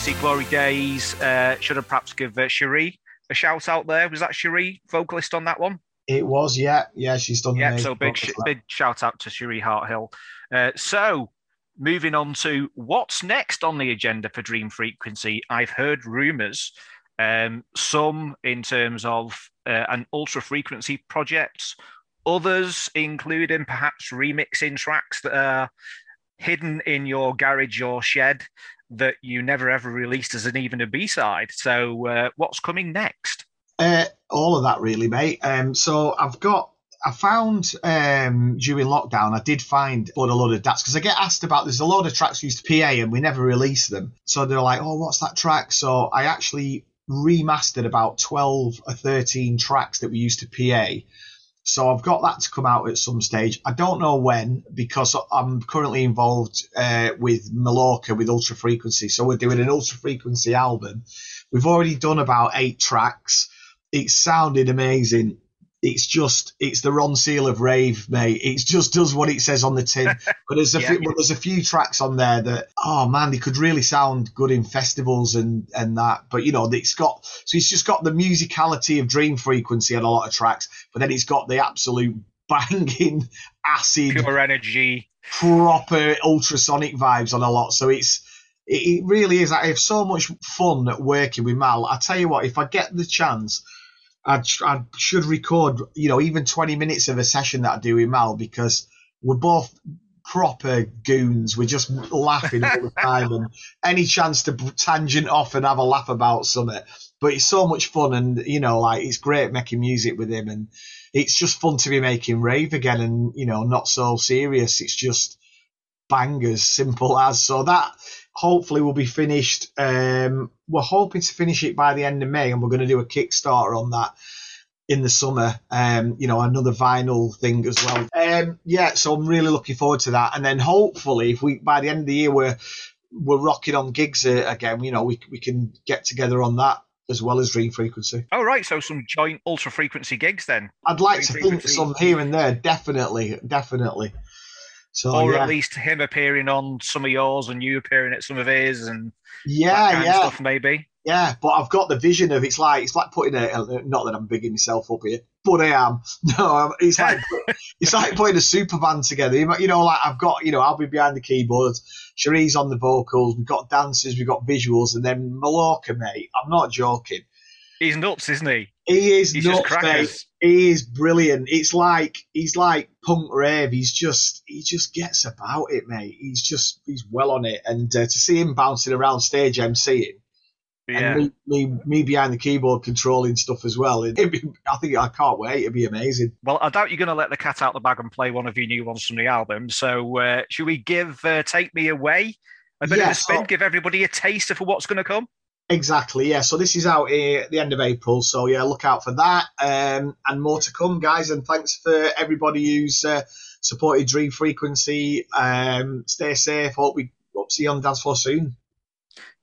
Sexy Glory Days. Should have perhaps give Cherie a shout out there. Was that Cherie, vocalist on that one? It was, yeah. Yeah, she's done. Yeah, so big shout out to Cherie Hart-Hill. So moving on to what's next on the agenda for Dream Frequency. I've heard rumours, some in terms of an Ultra Frequency project, others including perhaps remixing tracks that are hidden in your garage or shed that you never ever released as an even a B-side. So what's coming next? All of that really, mate. So I found during lockdown, I did find a load of DATs, because I get asked about, there's a load of tracks we used to PA and we never release them. So they're like, oh, what's that track? So I actually remastered about 12 or 13 tracks that we used to PA. So I've got that to come out at some stage. I don't know when, because I'm currently involved with Mallorca, with Ultra Frequency. So we're doing an Ultra Frequency album. We've already done about 8 tracks. It sounded amazing. It's the Ron Seal of rave, mate. It just does what it says on the tin. But there's a few tracks on there that, oh man, they could really sound good in festivals and that. But you know, it's just got the musicality of Dream Frequency on a lot of tracks, but then it's got the absolute banging acid, pure energy, proper ultrasonic vibes on a lot. So it really is. I have so much fun at working with Mal. I tell you what, if I get the chance, I should record, you know, even 20 minutes of a session that I do with Mal, because we're both proper goons. We're just laughing all the time, and any chance to tangent off and have a laugh about something. But it's so much fun, and, you know, like, it's great making music with him, and it's just fun to be making rave again and, you know, not so serious. It's just bangers, simple as. So that hopefully will be finished. We're hoping to finish it by the end of May, and we're going to do a Kickstarter on that in the summer. You know, another vinyl thing as well. So I'm really looking forward to that. And then hopefully, if we by the end of the year we're rocking on gigs again, you know, we can get together on that as well as Dream Frequency. Oh, right, so some joint Ultra Frequency gigs then. I'd like Dream to Frequency. Think some here and there, definitely. So, at least him appearing on some of yours and you appearing at some of his, and that kind of stuff maybe. Yeah, but I've got the vision of it's like putting a, not that I'm bigging myself up here, but I am. No, it's like it's like putting a super band together. You know, like I've got, you know, I'll be behind the keyboards, Cherie's on the vocals, we've got dancers, we've got visuals, and then Mallorca, mate. I'm not joking. He's nuts, isn't he? He is nuts, just crackers. Mate. He is brilliant. It's like he's like punk rave. He just gets about it, mate. He's well on it, and to see him bouncing around stage, emceeing, and me behind the keyboard controlling stuff as well. I can't wait. It'd be amazing. Well, I doubt you're going to let the cat out the bag and play one of your new ones from the album. So should we give "Take Me Away" a bit of a spin? Give everybody a taste of what's going to come. Exactly, yeah. So this is out here at the end of April. So, yeah, look out for that and more to come, guys. And thanks for everybody who's supported Dream Frequency. Stay safe. Hope see you on the dance floor soon.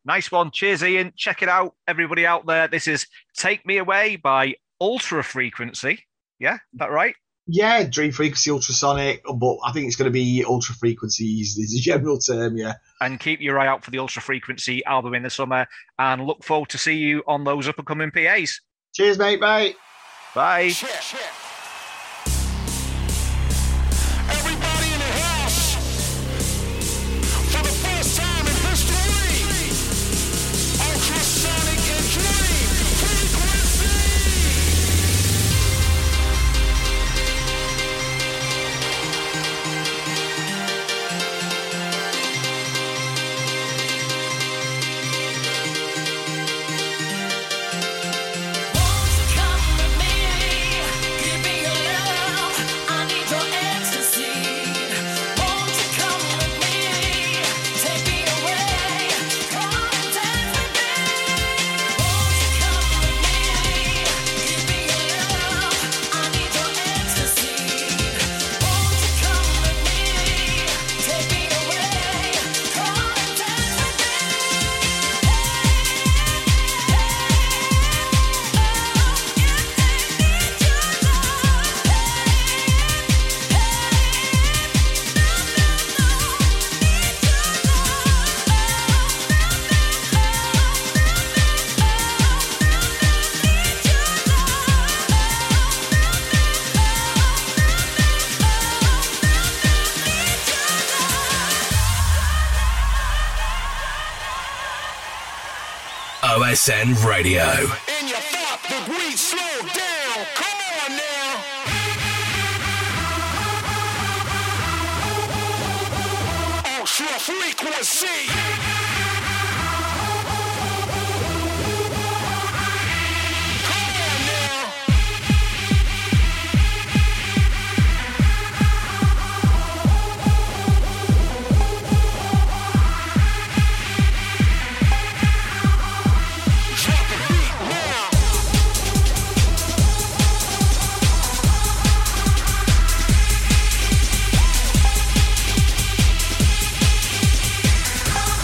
Nice one. Cheers, Ian. Check it out, everybody out there. This is Take Me Away by Ultra Frequency. Yeah, is that right? Yeah, Dream Frequency, Ultrasonic, but I think it's going to be Ultra Frequency is the general term, yeah. And keep your eye out for the Ultra Frequency album in the summer, and look forward to see you on those up-and-coming PAs. Cheers, mate, bye. Bye. Shit. OSN Radio. In your thought, the beat, slow down. Come on now. Ultra Frequency. Come on now. Drop the beat now. The sounds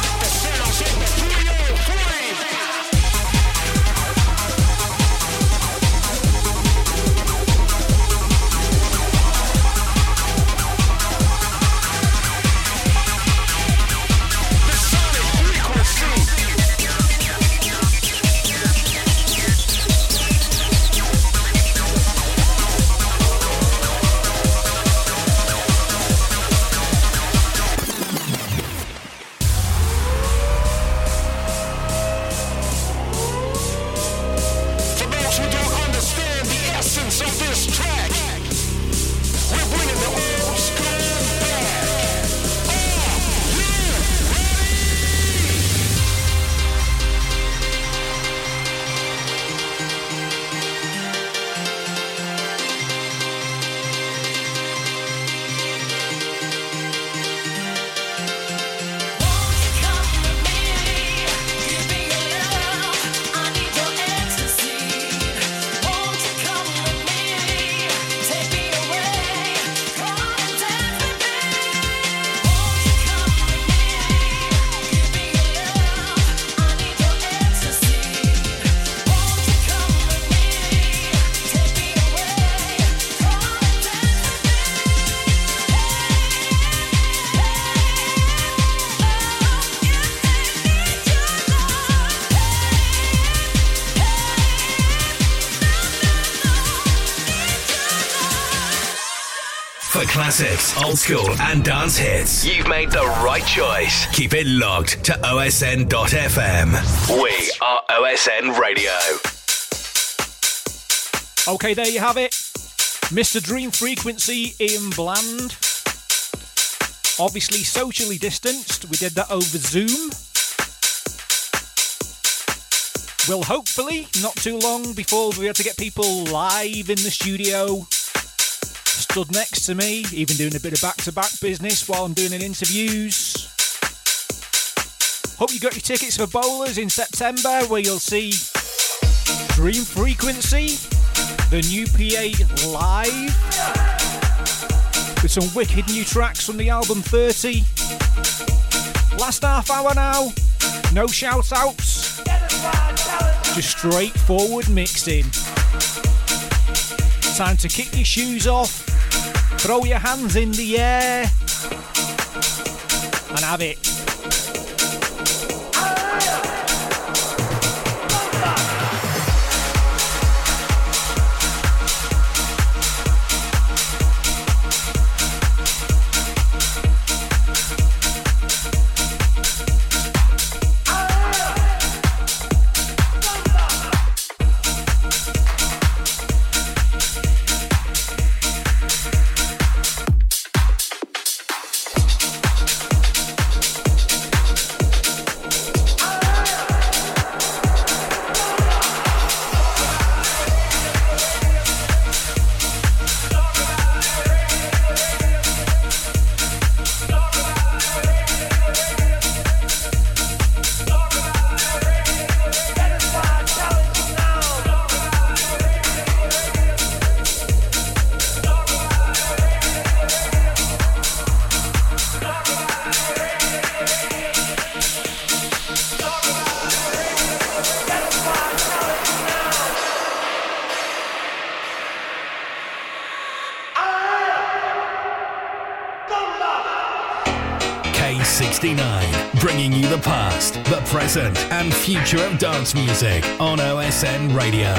of the 303. The sonic frequency. For those who don't understand the essence of this track, we're bringing the old school back. Are you ready? For classics, old school, and dance hits, you've made the right choice. Keep it locked to OSN.FM. We are OSN Radio. Okay, there you have it. Mr. Dream Frequency, Ian Bland. Obviously socially distanced. We did that over Zoom. Well, hopefully, not too long before we have to get people live in the studio. Stood next to me, even doing a bit of back-to-back business while I'm doing an interviews. Hope you got your tickets for Bowlers in September, where you'll see Dream Frequency, the new PA live, with some wicked new tracks from the album 30. Last half hour now, no shout-outs, just straightforward mixing. Time to kick your shoes off, throw your hands in the air, and have it. K69, bringing you the past, the present, and future of dance music on OSN Radio.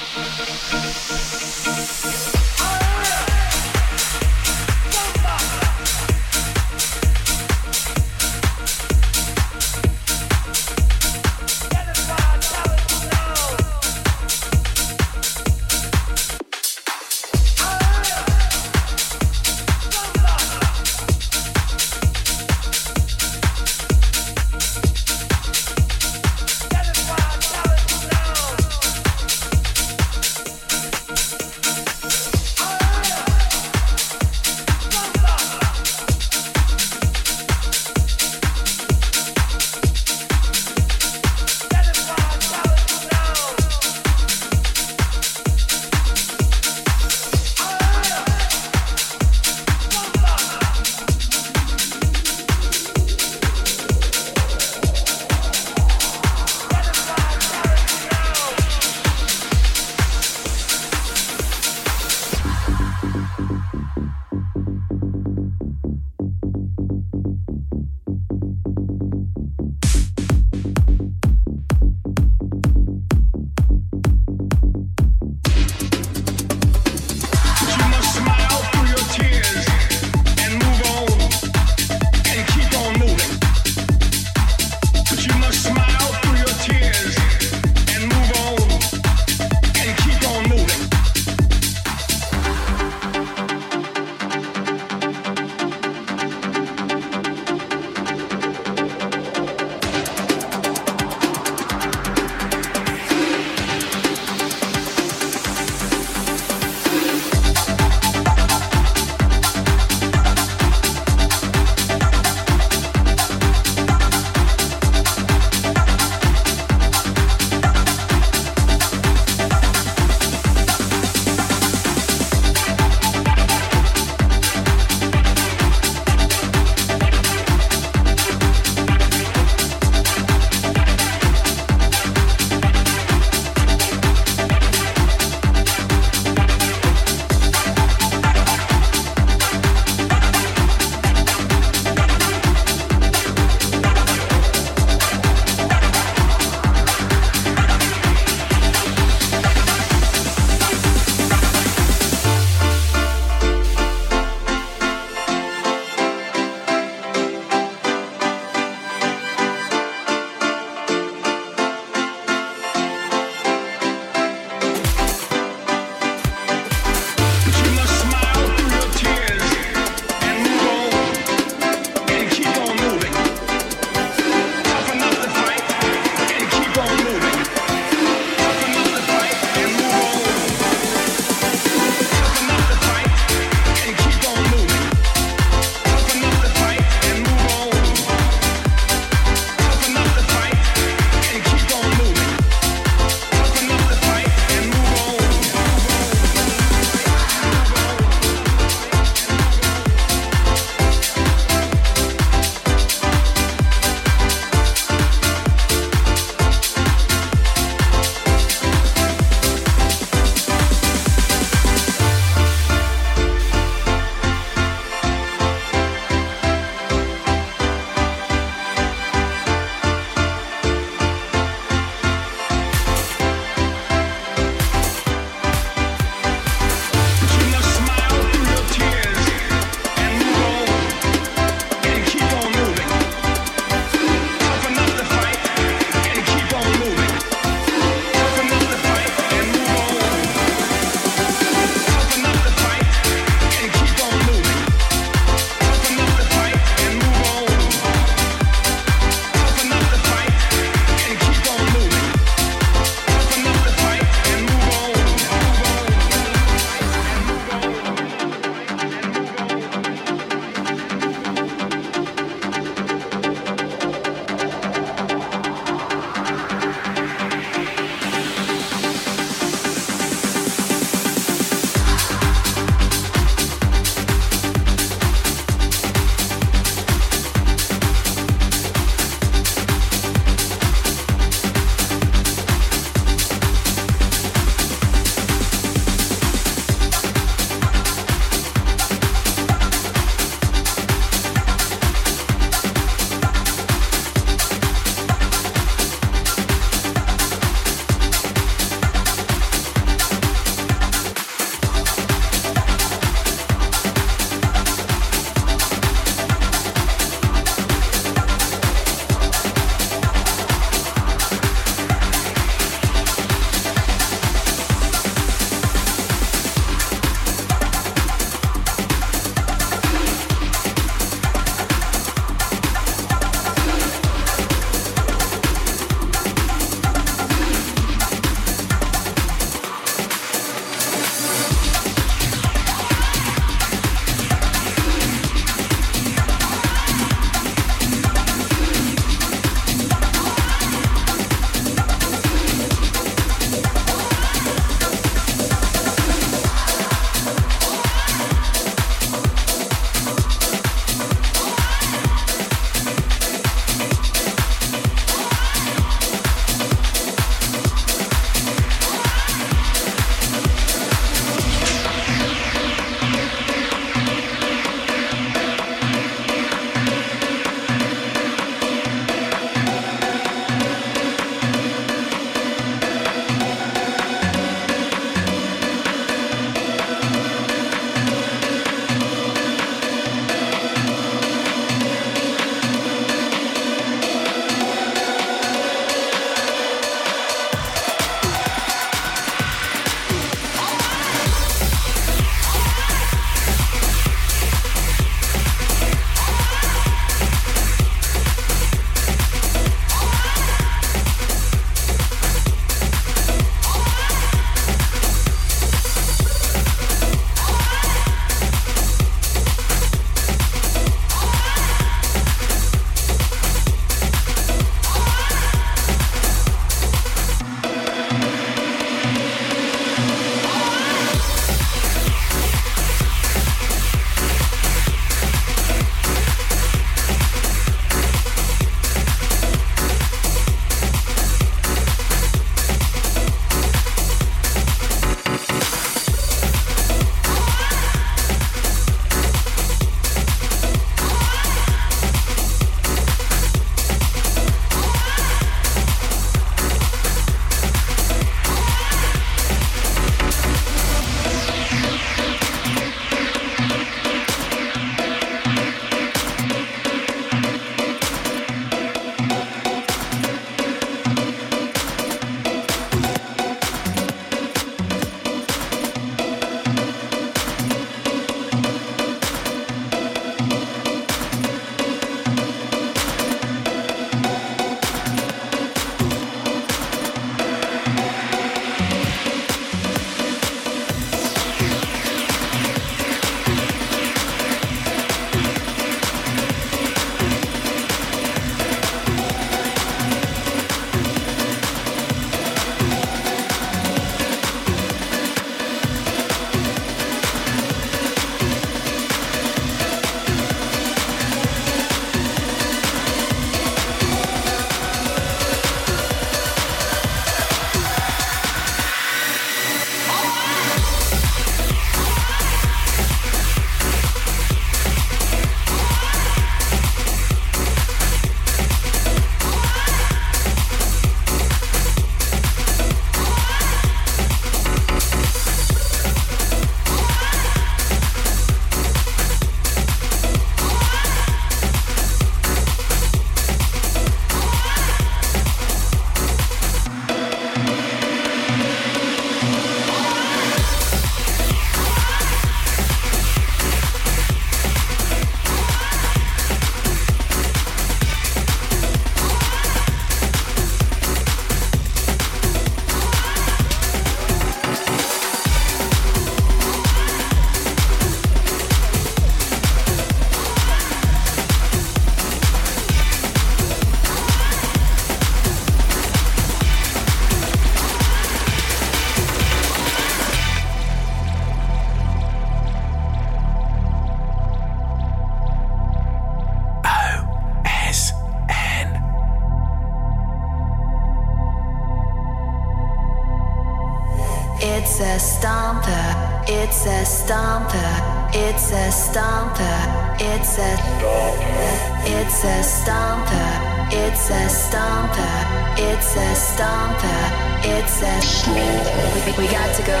stomper, it's a stomper, it's a stomper, it's a stomper, it's a stomper, it's a stomper, it's a stomper, it's a stomper. We got to go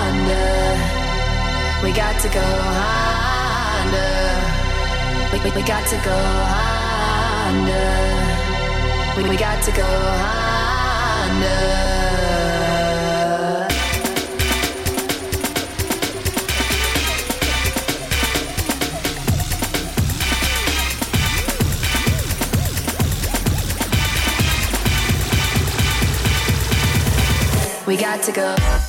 under, we got to go under, we got to go under, we got to go under. We got to go. We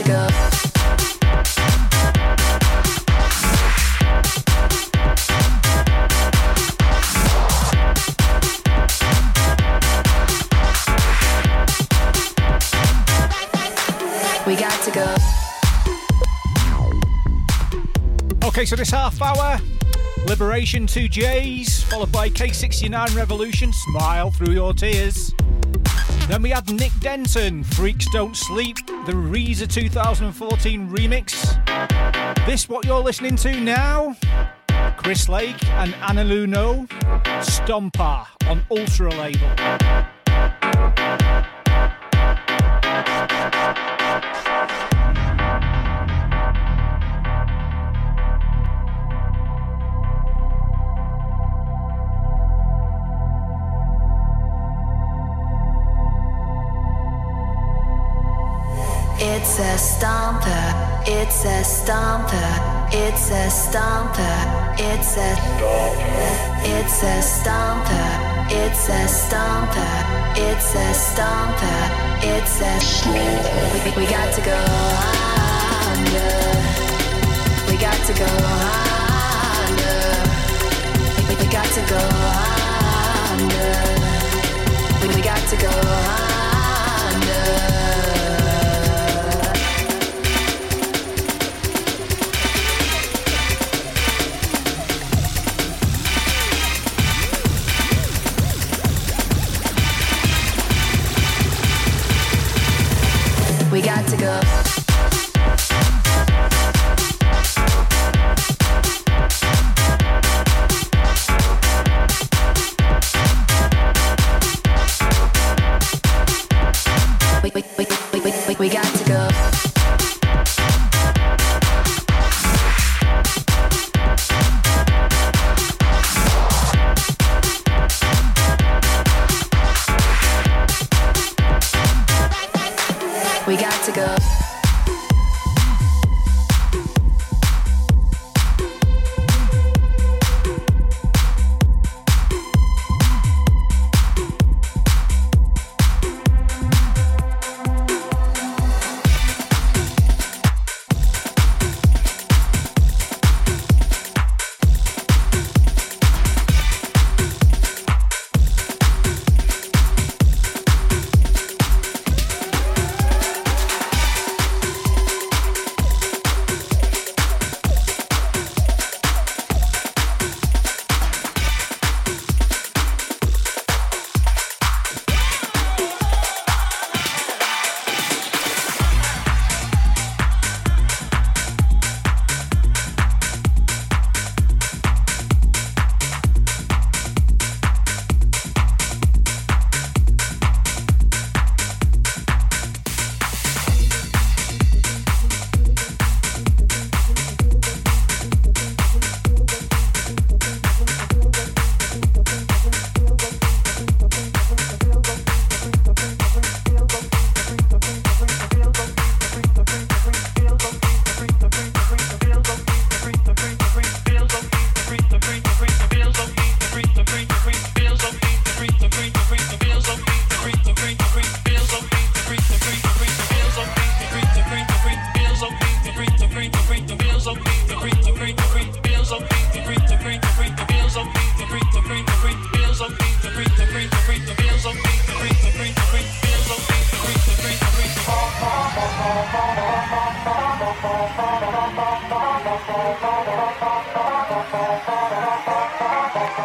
got to go. Okay, so this half hour, Liberation 2Js, followed by K69 Revolution, Smile Through Your Tears. Then we had Nick Denton, Freaks Don't Sleep, the Reza 2014 remix. This what you're listening to now, Chris Lake and Anna Luno, Stomper on Ultra label. It's a stomper, it's a stomper, it's a stomper, it's a stomper, it's a stomper, it's a stomper, it's a stomper, it's a stomper. We got to go under, we got to go under, we got to go under, we got to go under. We got to go.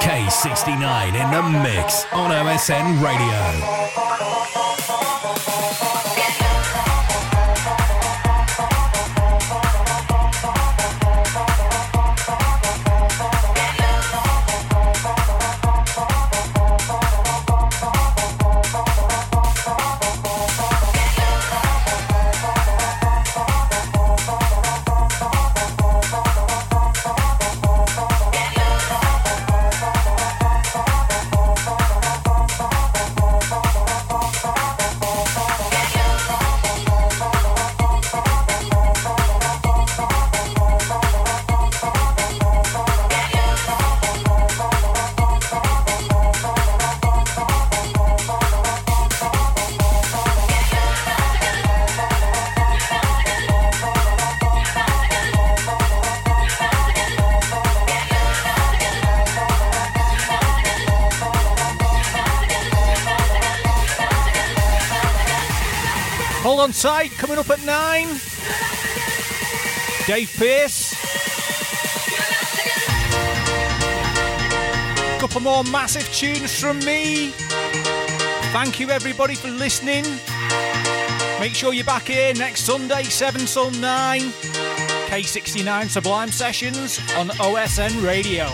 K69 in the mix on OSN Radio. Site coming up at 9. Dave Pearce. A couple more massive tunes from me. Thank you everybody for listening. Make sure you're back here next Sunday, 7 till 9. K69 Sublime Sessions on OSN Radio.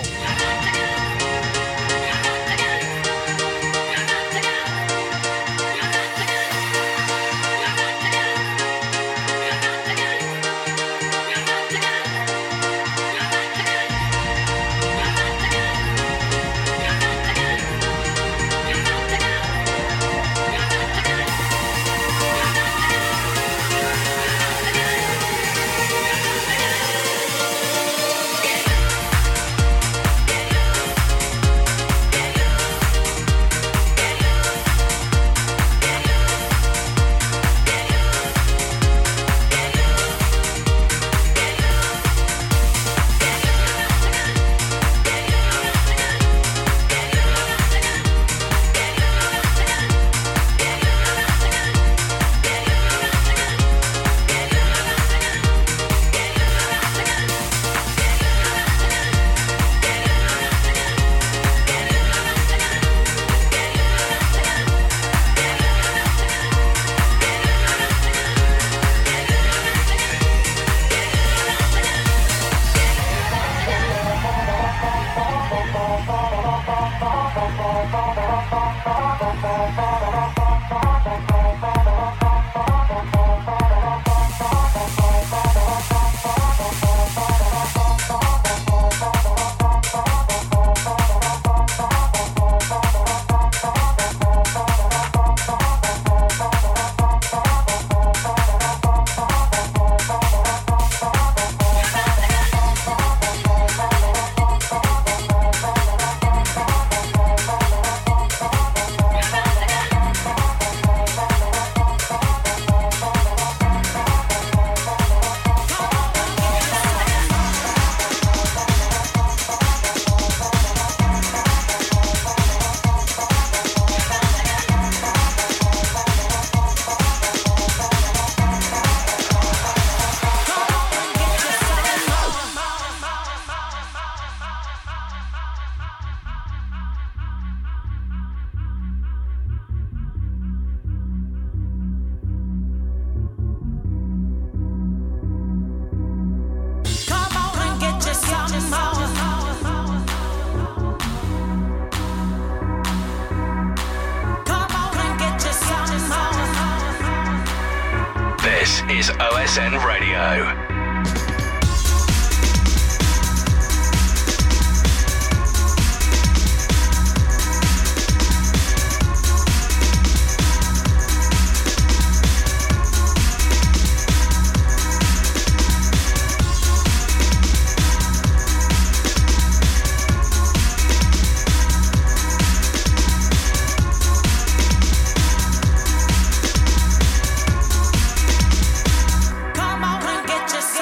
Just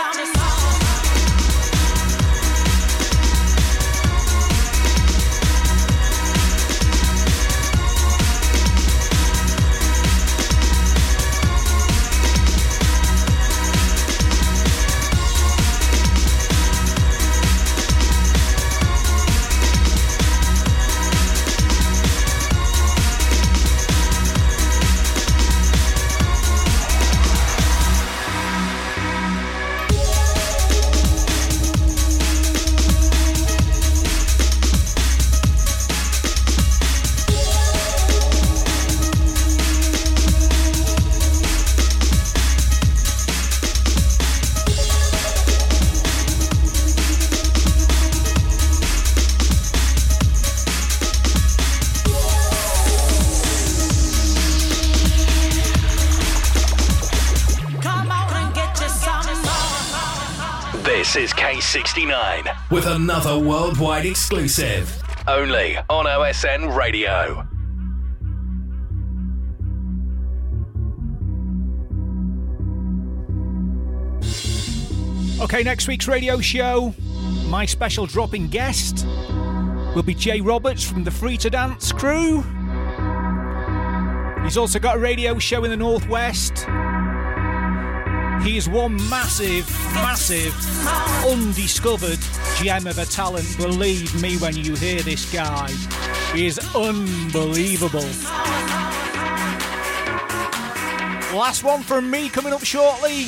This is K69 with another worldwide exclusive, only on OSN Radio. Okay, next week's radio show, my special drop-in guest will be Jay Roberts from the Free to Dance crew. He's also got a radio show in the Northwest. He is one massive, massive, undiscovered gem of a talent. Believe me when you hear this guy. He is unbelievable. Last one from me coming up shortly.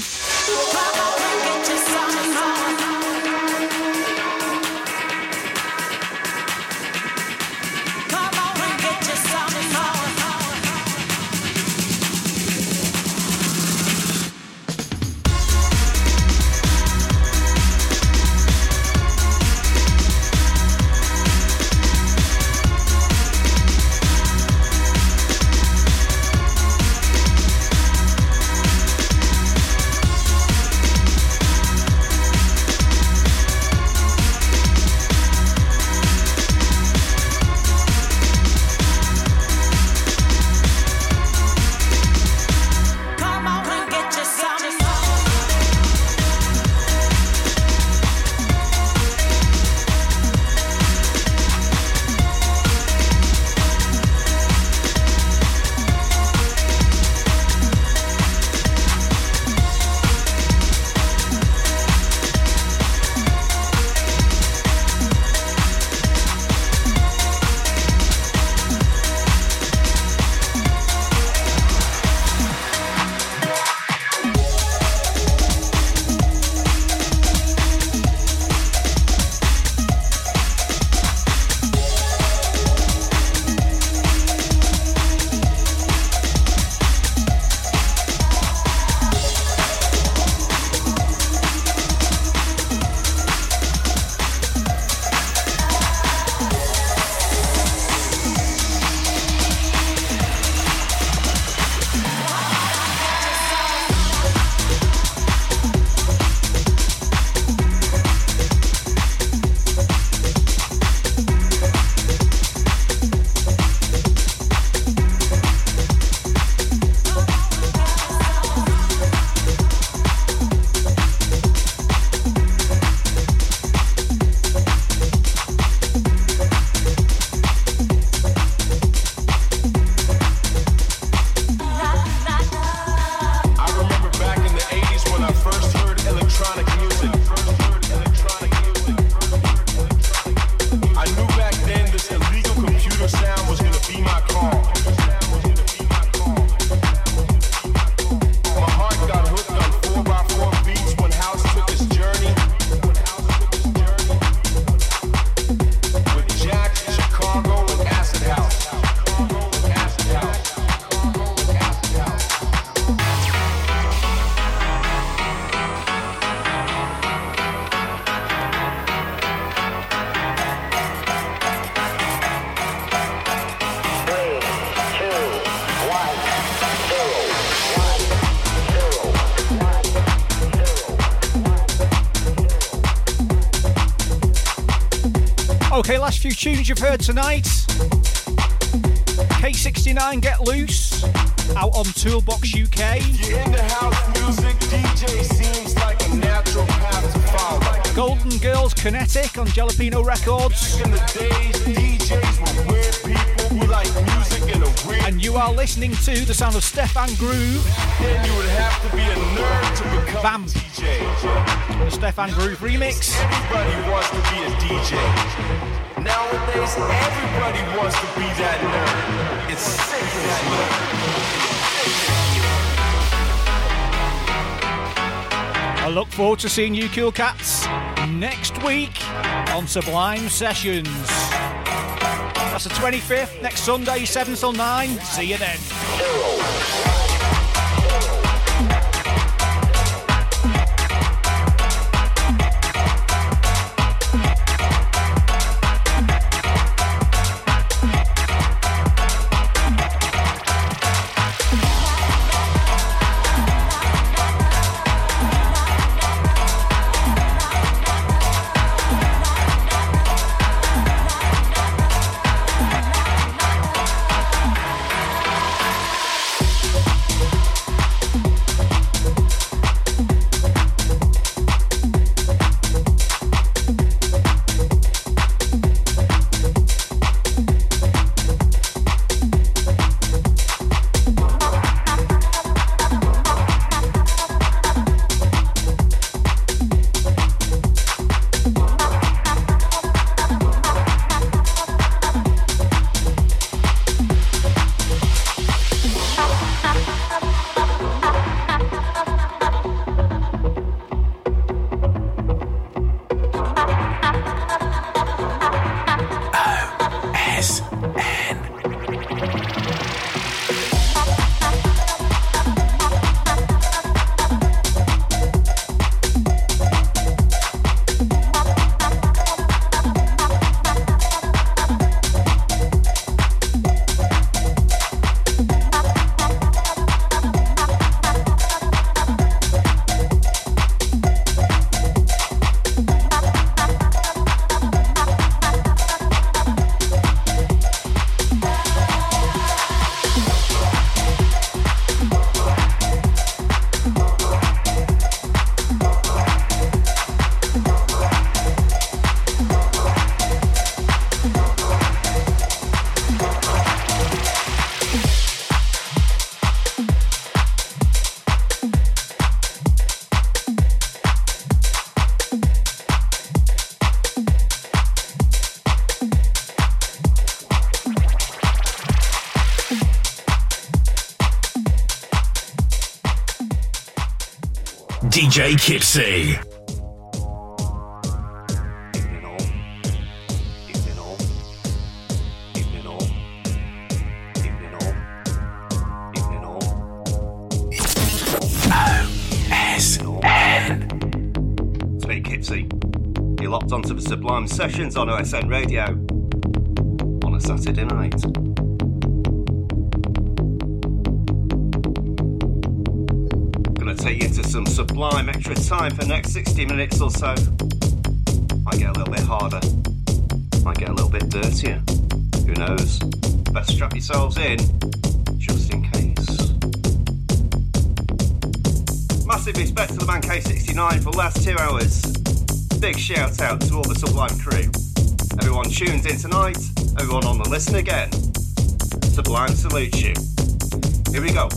Okay, last few tunes you've heard tonight. K69, Get Loose, out on Toolbox UK. You're in the house music, DJ seems like a natural path to follow. Golden Girls, Kinetic on Jalapeno Records. Back in the days, DJs were weird people who like music in a weird. And you are listening to the sound of Stefan Groove. Then you would have to be a nerd to become Bam. A DJ. The Stefan Groove remix. Everybody wants to be a DJ. Nowadays, everybody wants to be that nerd. It's sick of that nerd. I look forward to seeing you cool cats next week on Sublime Sessions. That's the 25th, next Sunday, 7 till 9. See you then. DJ Kipsy. OSN. It's me, Kipsy. You're locked onto the Sublime Sessions on OSN Radio on a Saturday night. Take you to some Sublime extra time for the next 60 minutes or so. Might get a little bit harder, might get a little bit dirtier, who knows. Best strap yourselves in, just in case. Massive respect to the man K69 for the last 2 hours. Big shout out to all the Sublime crew. Everyone tuned in tonight, everyone on the listen again. Sublime salutes you. Here we go.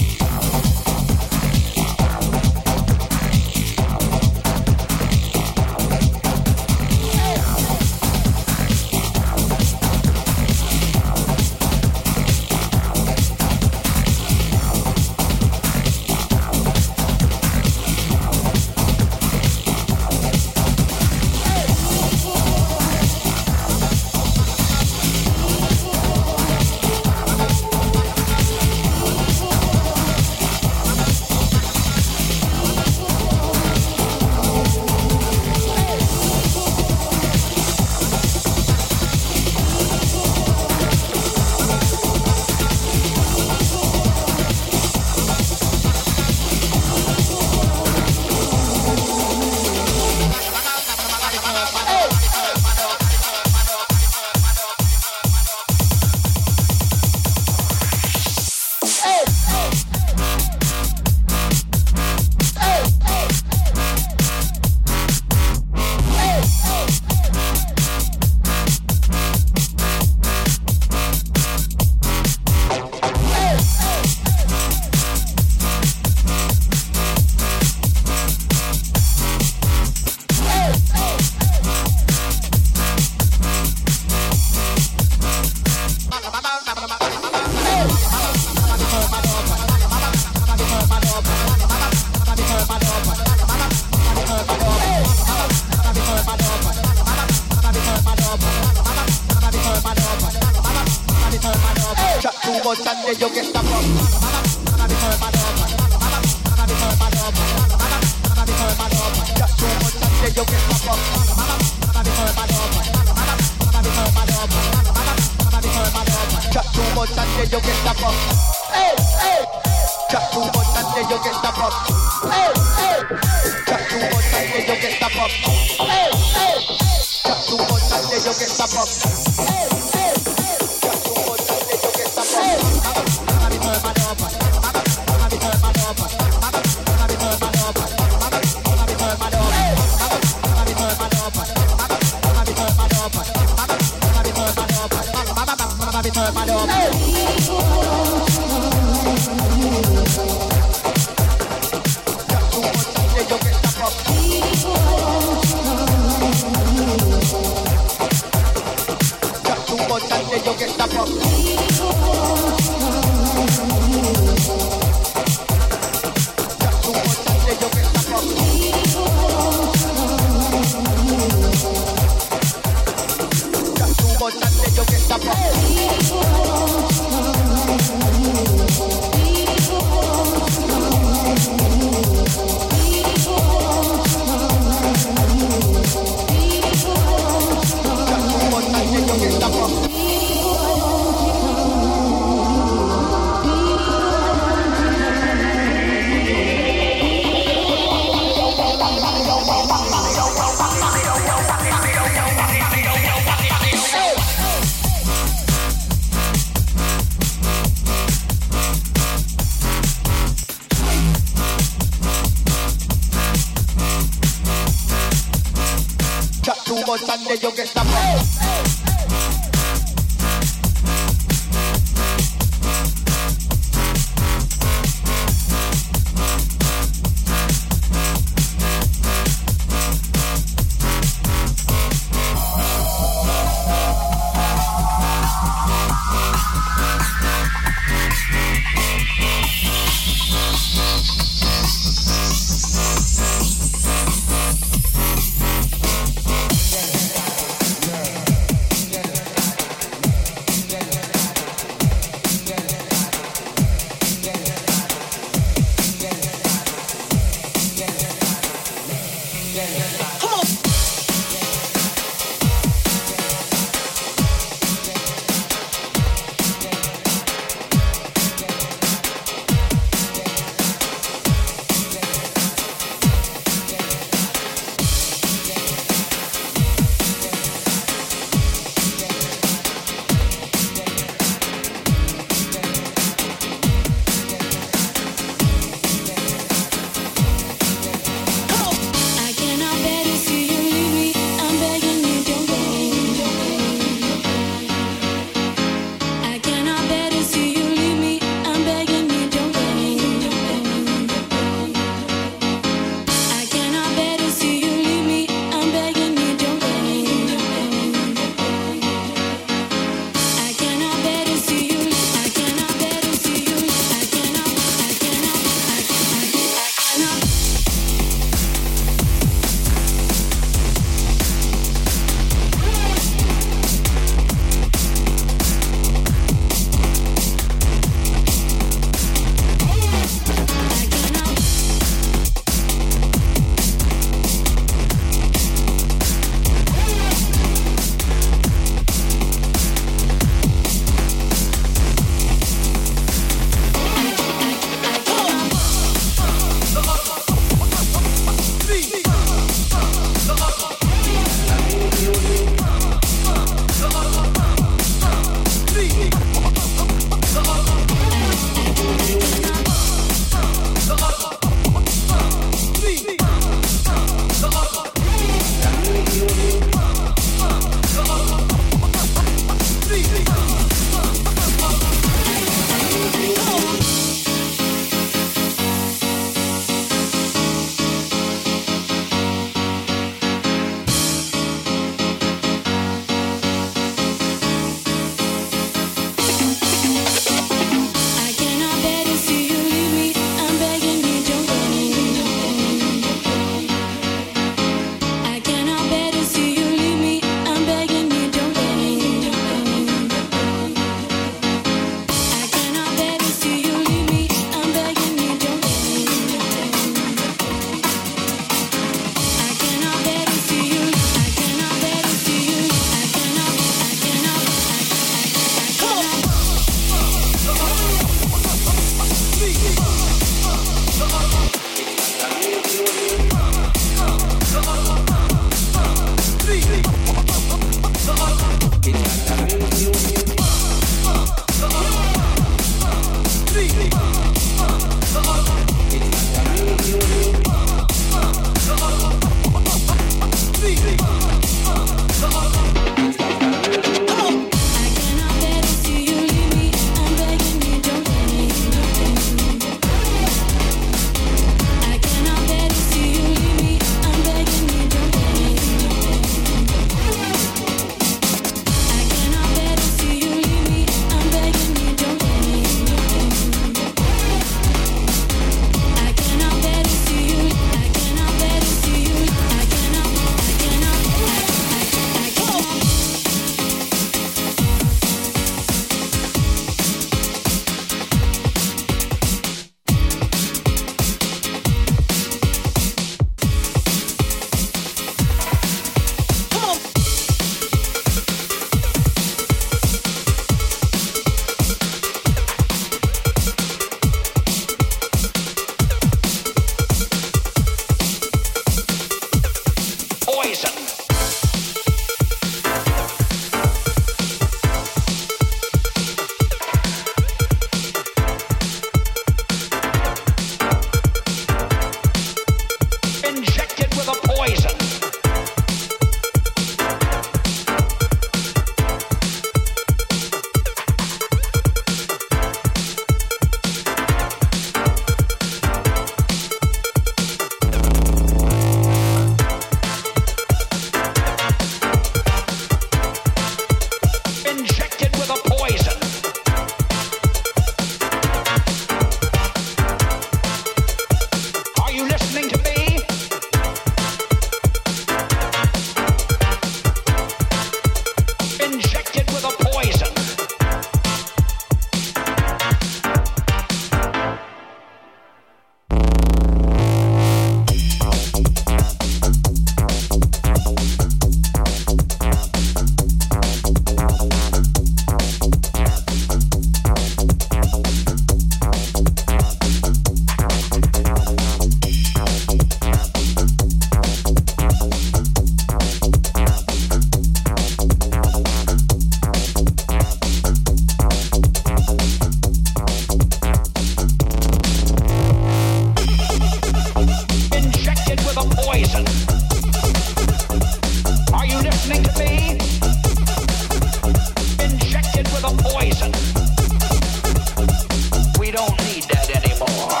don't need that anymore.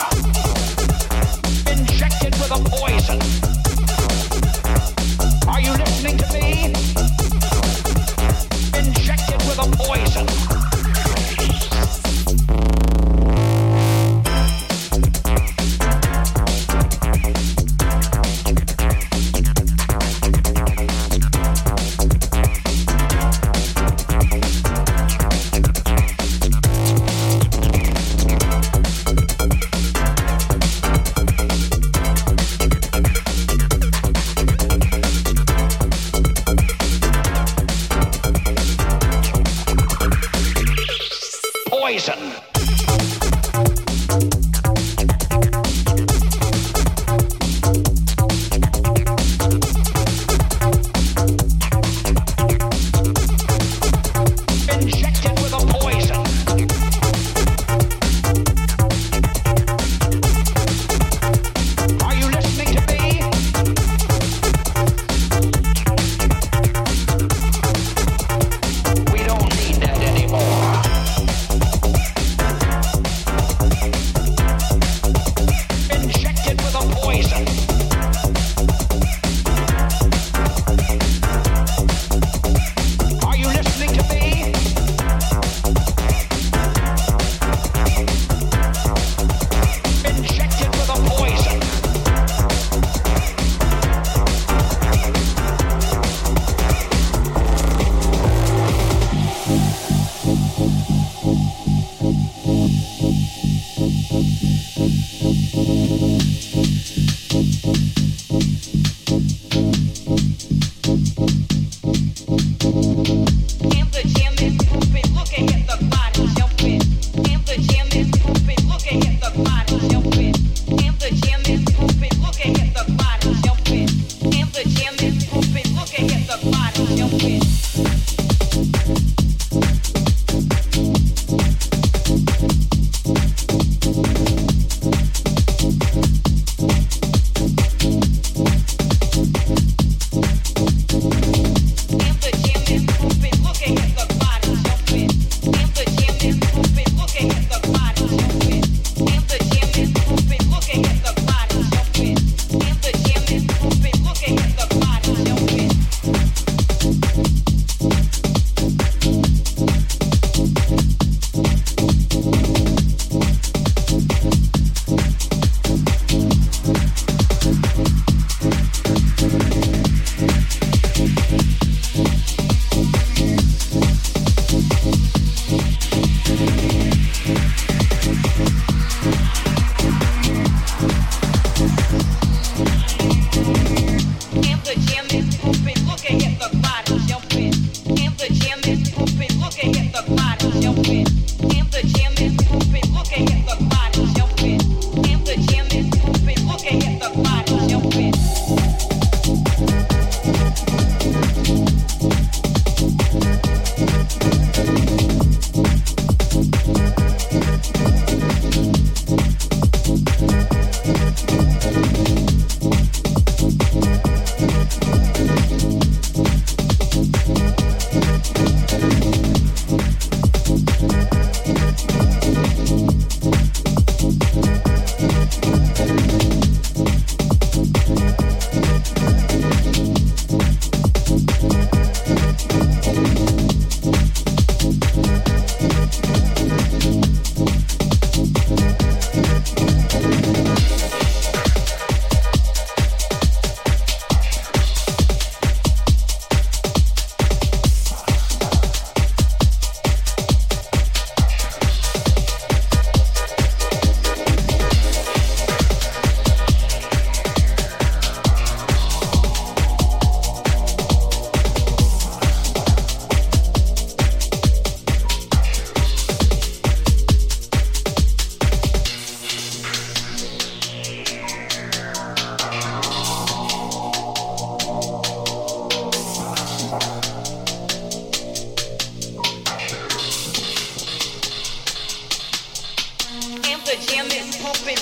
Injected with a poison. Are you listening to me? Injected with a poison.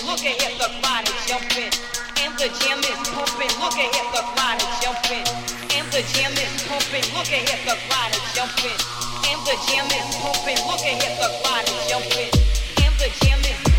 Look at the body jumping. And the jam is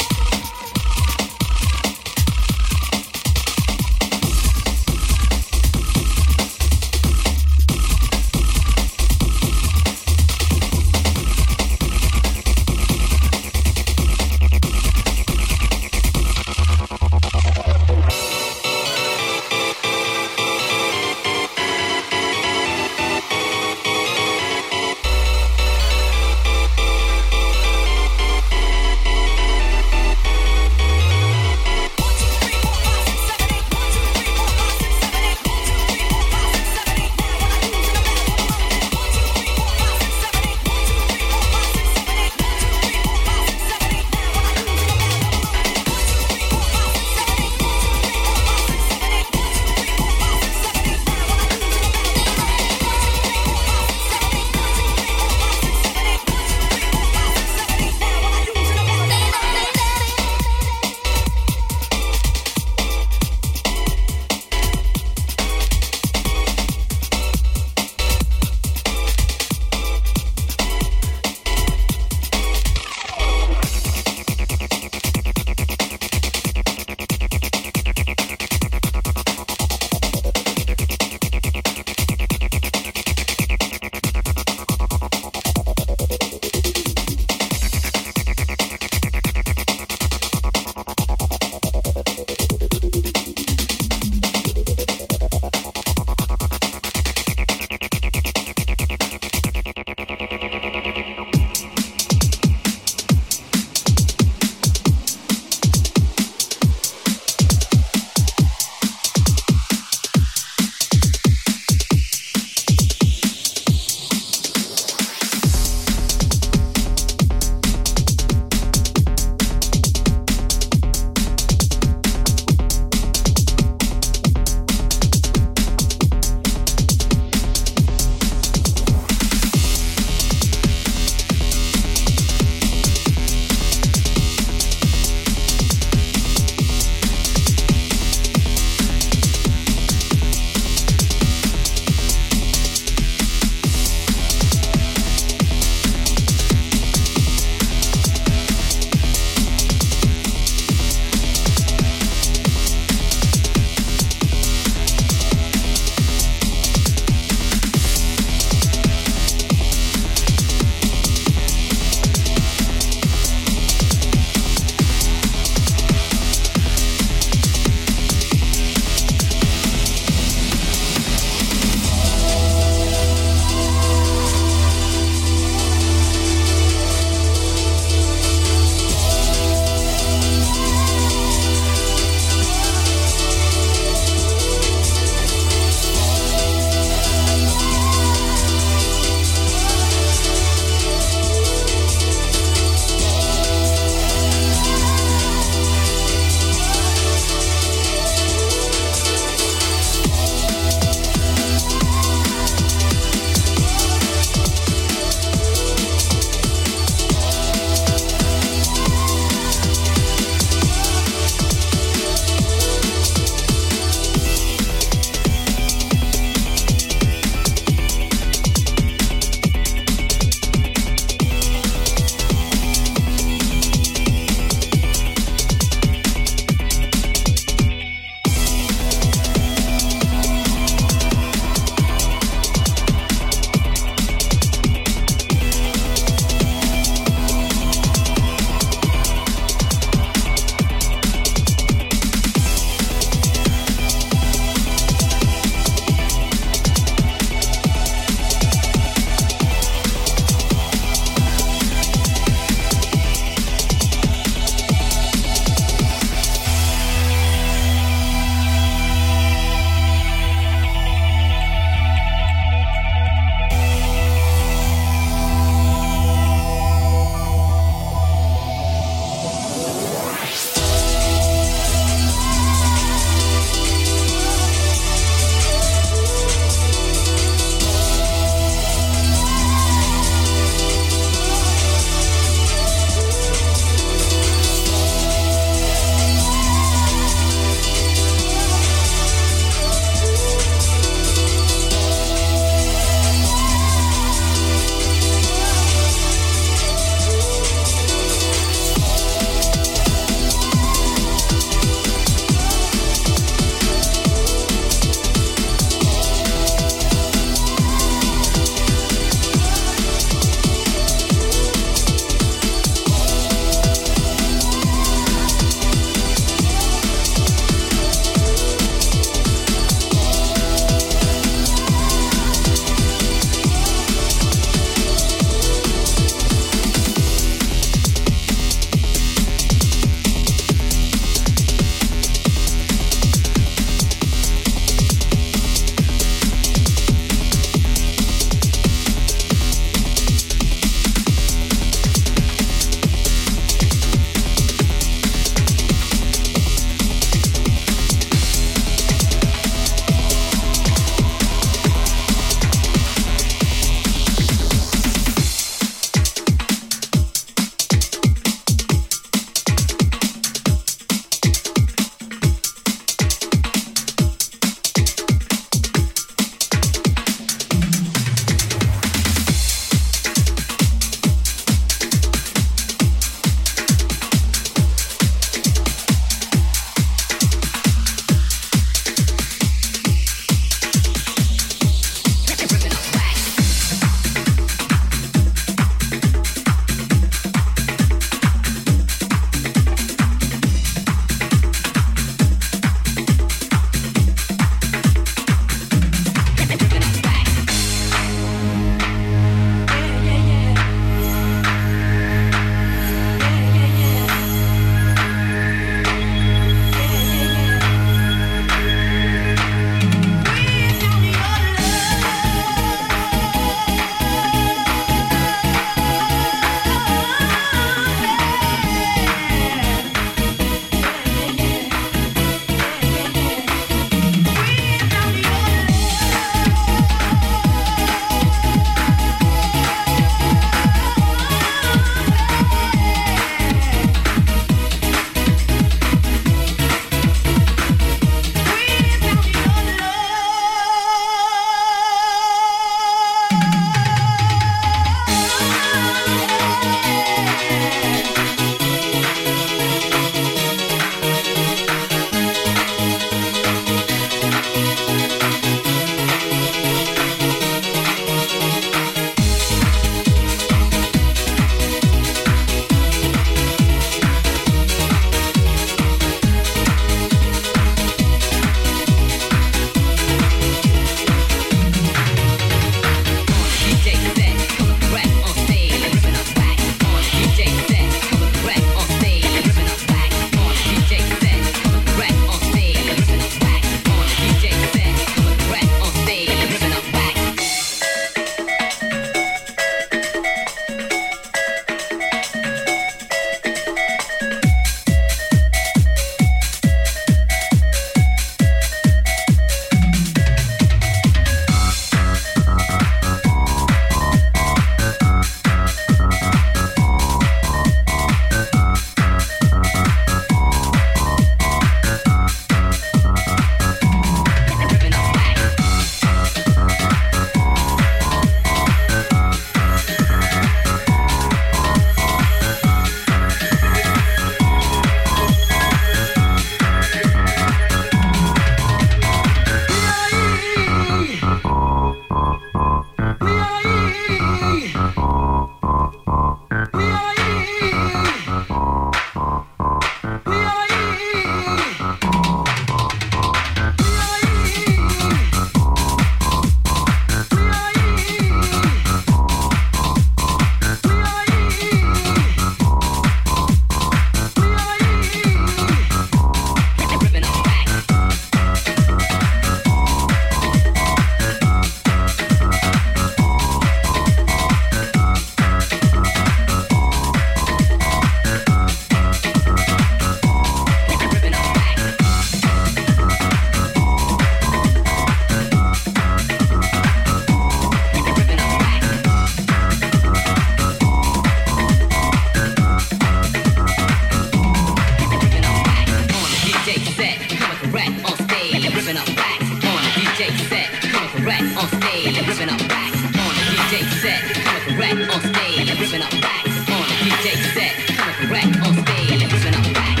ripping up racks on a DJ set, coming correct on stage. Ripping up racks on a DJ set, coming correct on stage. Ripping up racks.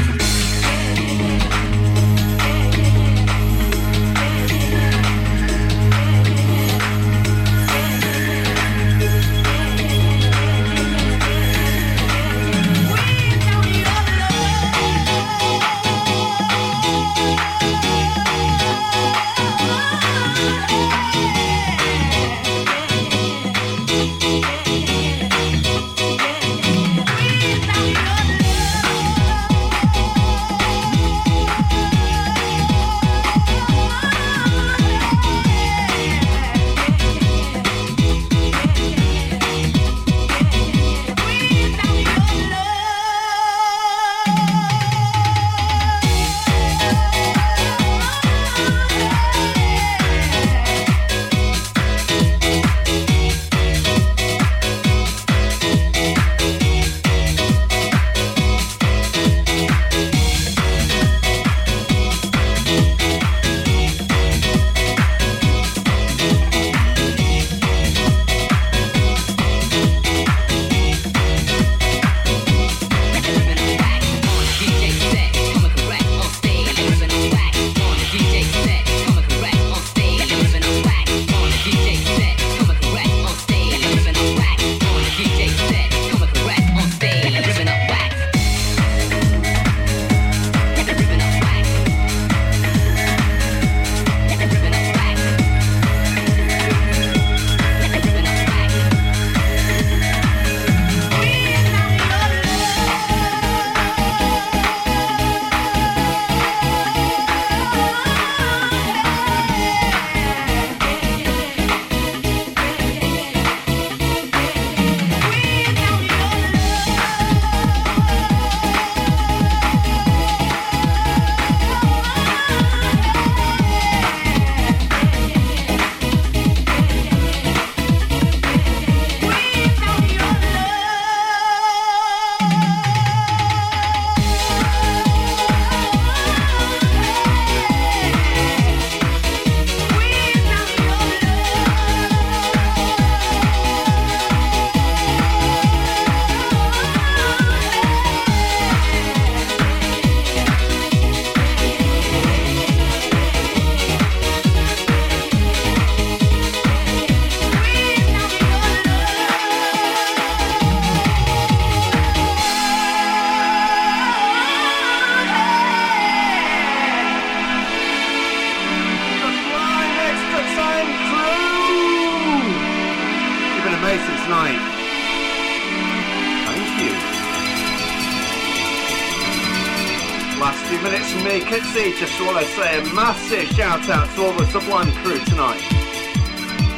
Just want to say a massive shout out to all the Sublime crew tonight.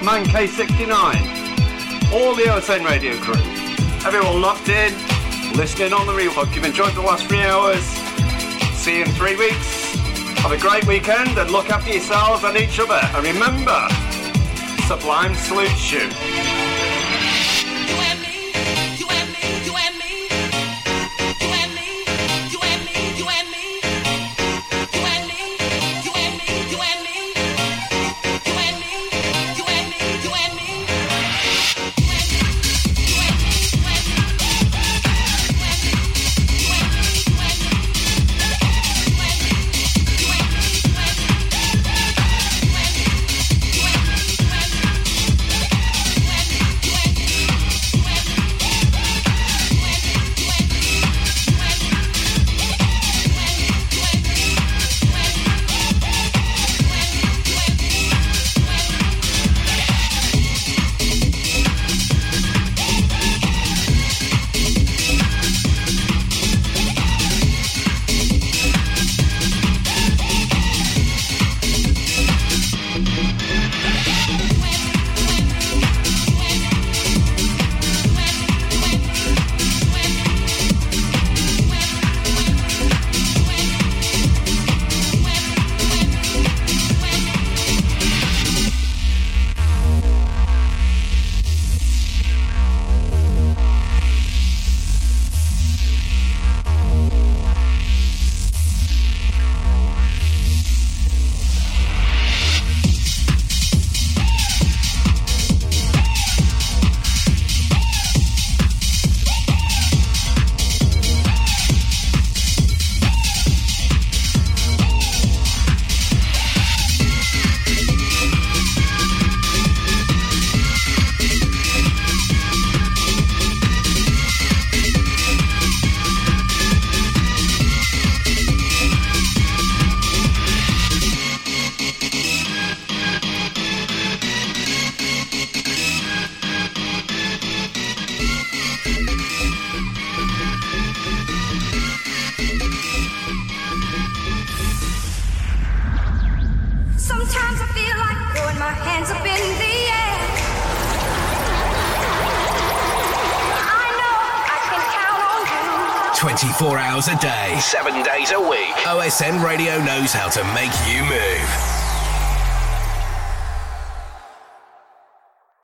Man K69, all the OSN Radio crew. Everyone locked in, listening on the replug. You've enjoyed the last 3 hours. See you in 3 weeks. Have a great weekend and look after yourselves and each other. And remember, Sublime salutes you. 24 hours a day, 7 days a week. OSN Radio knows how to make you move.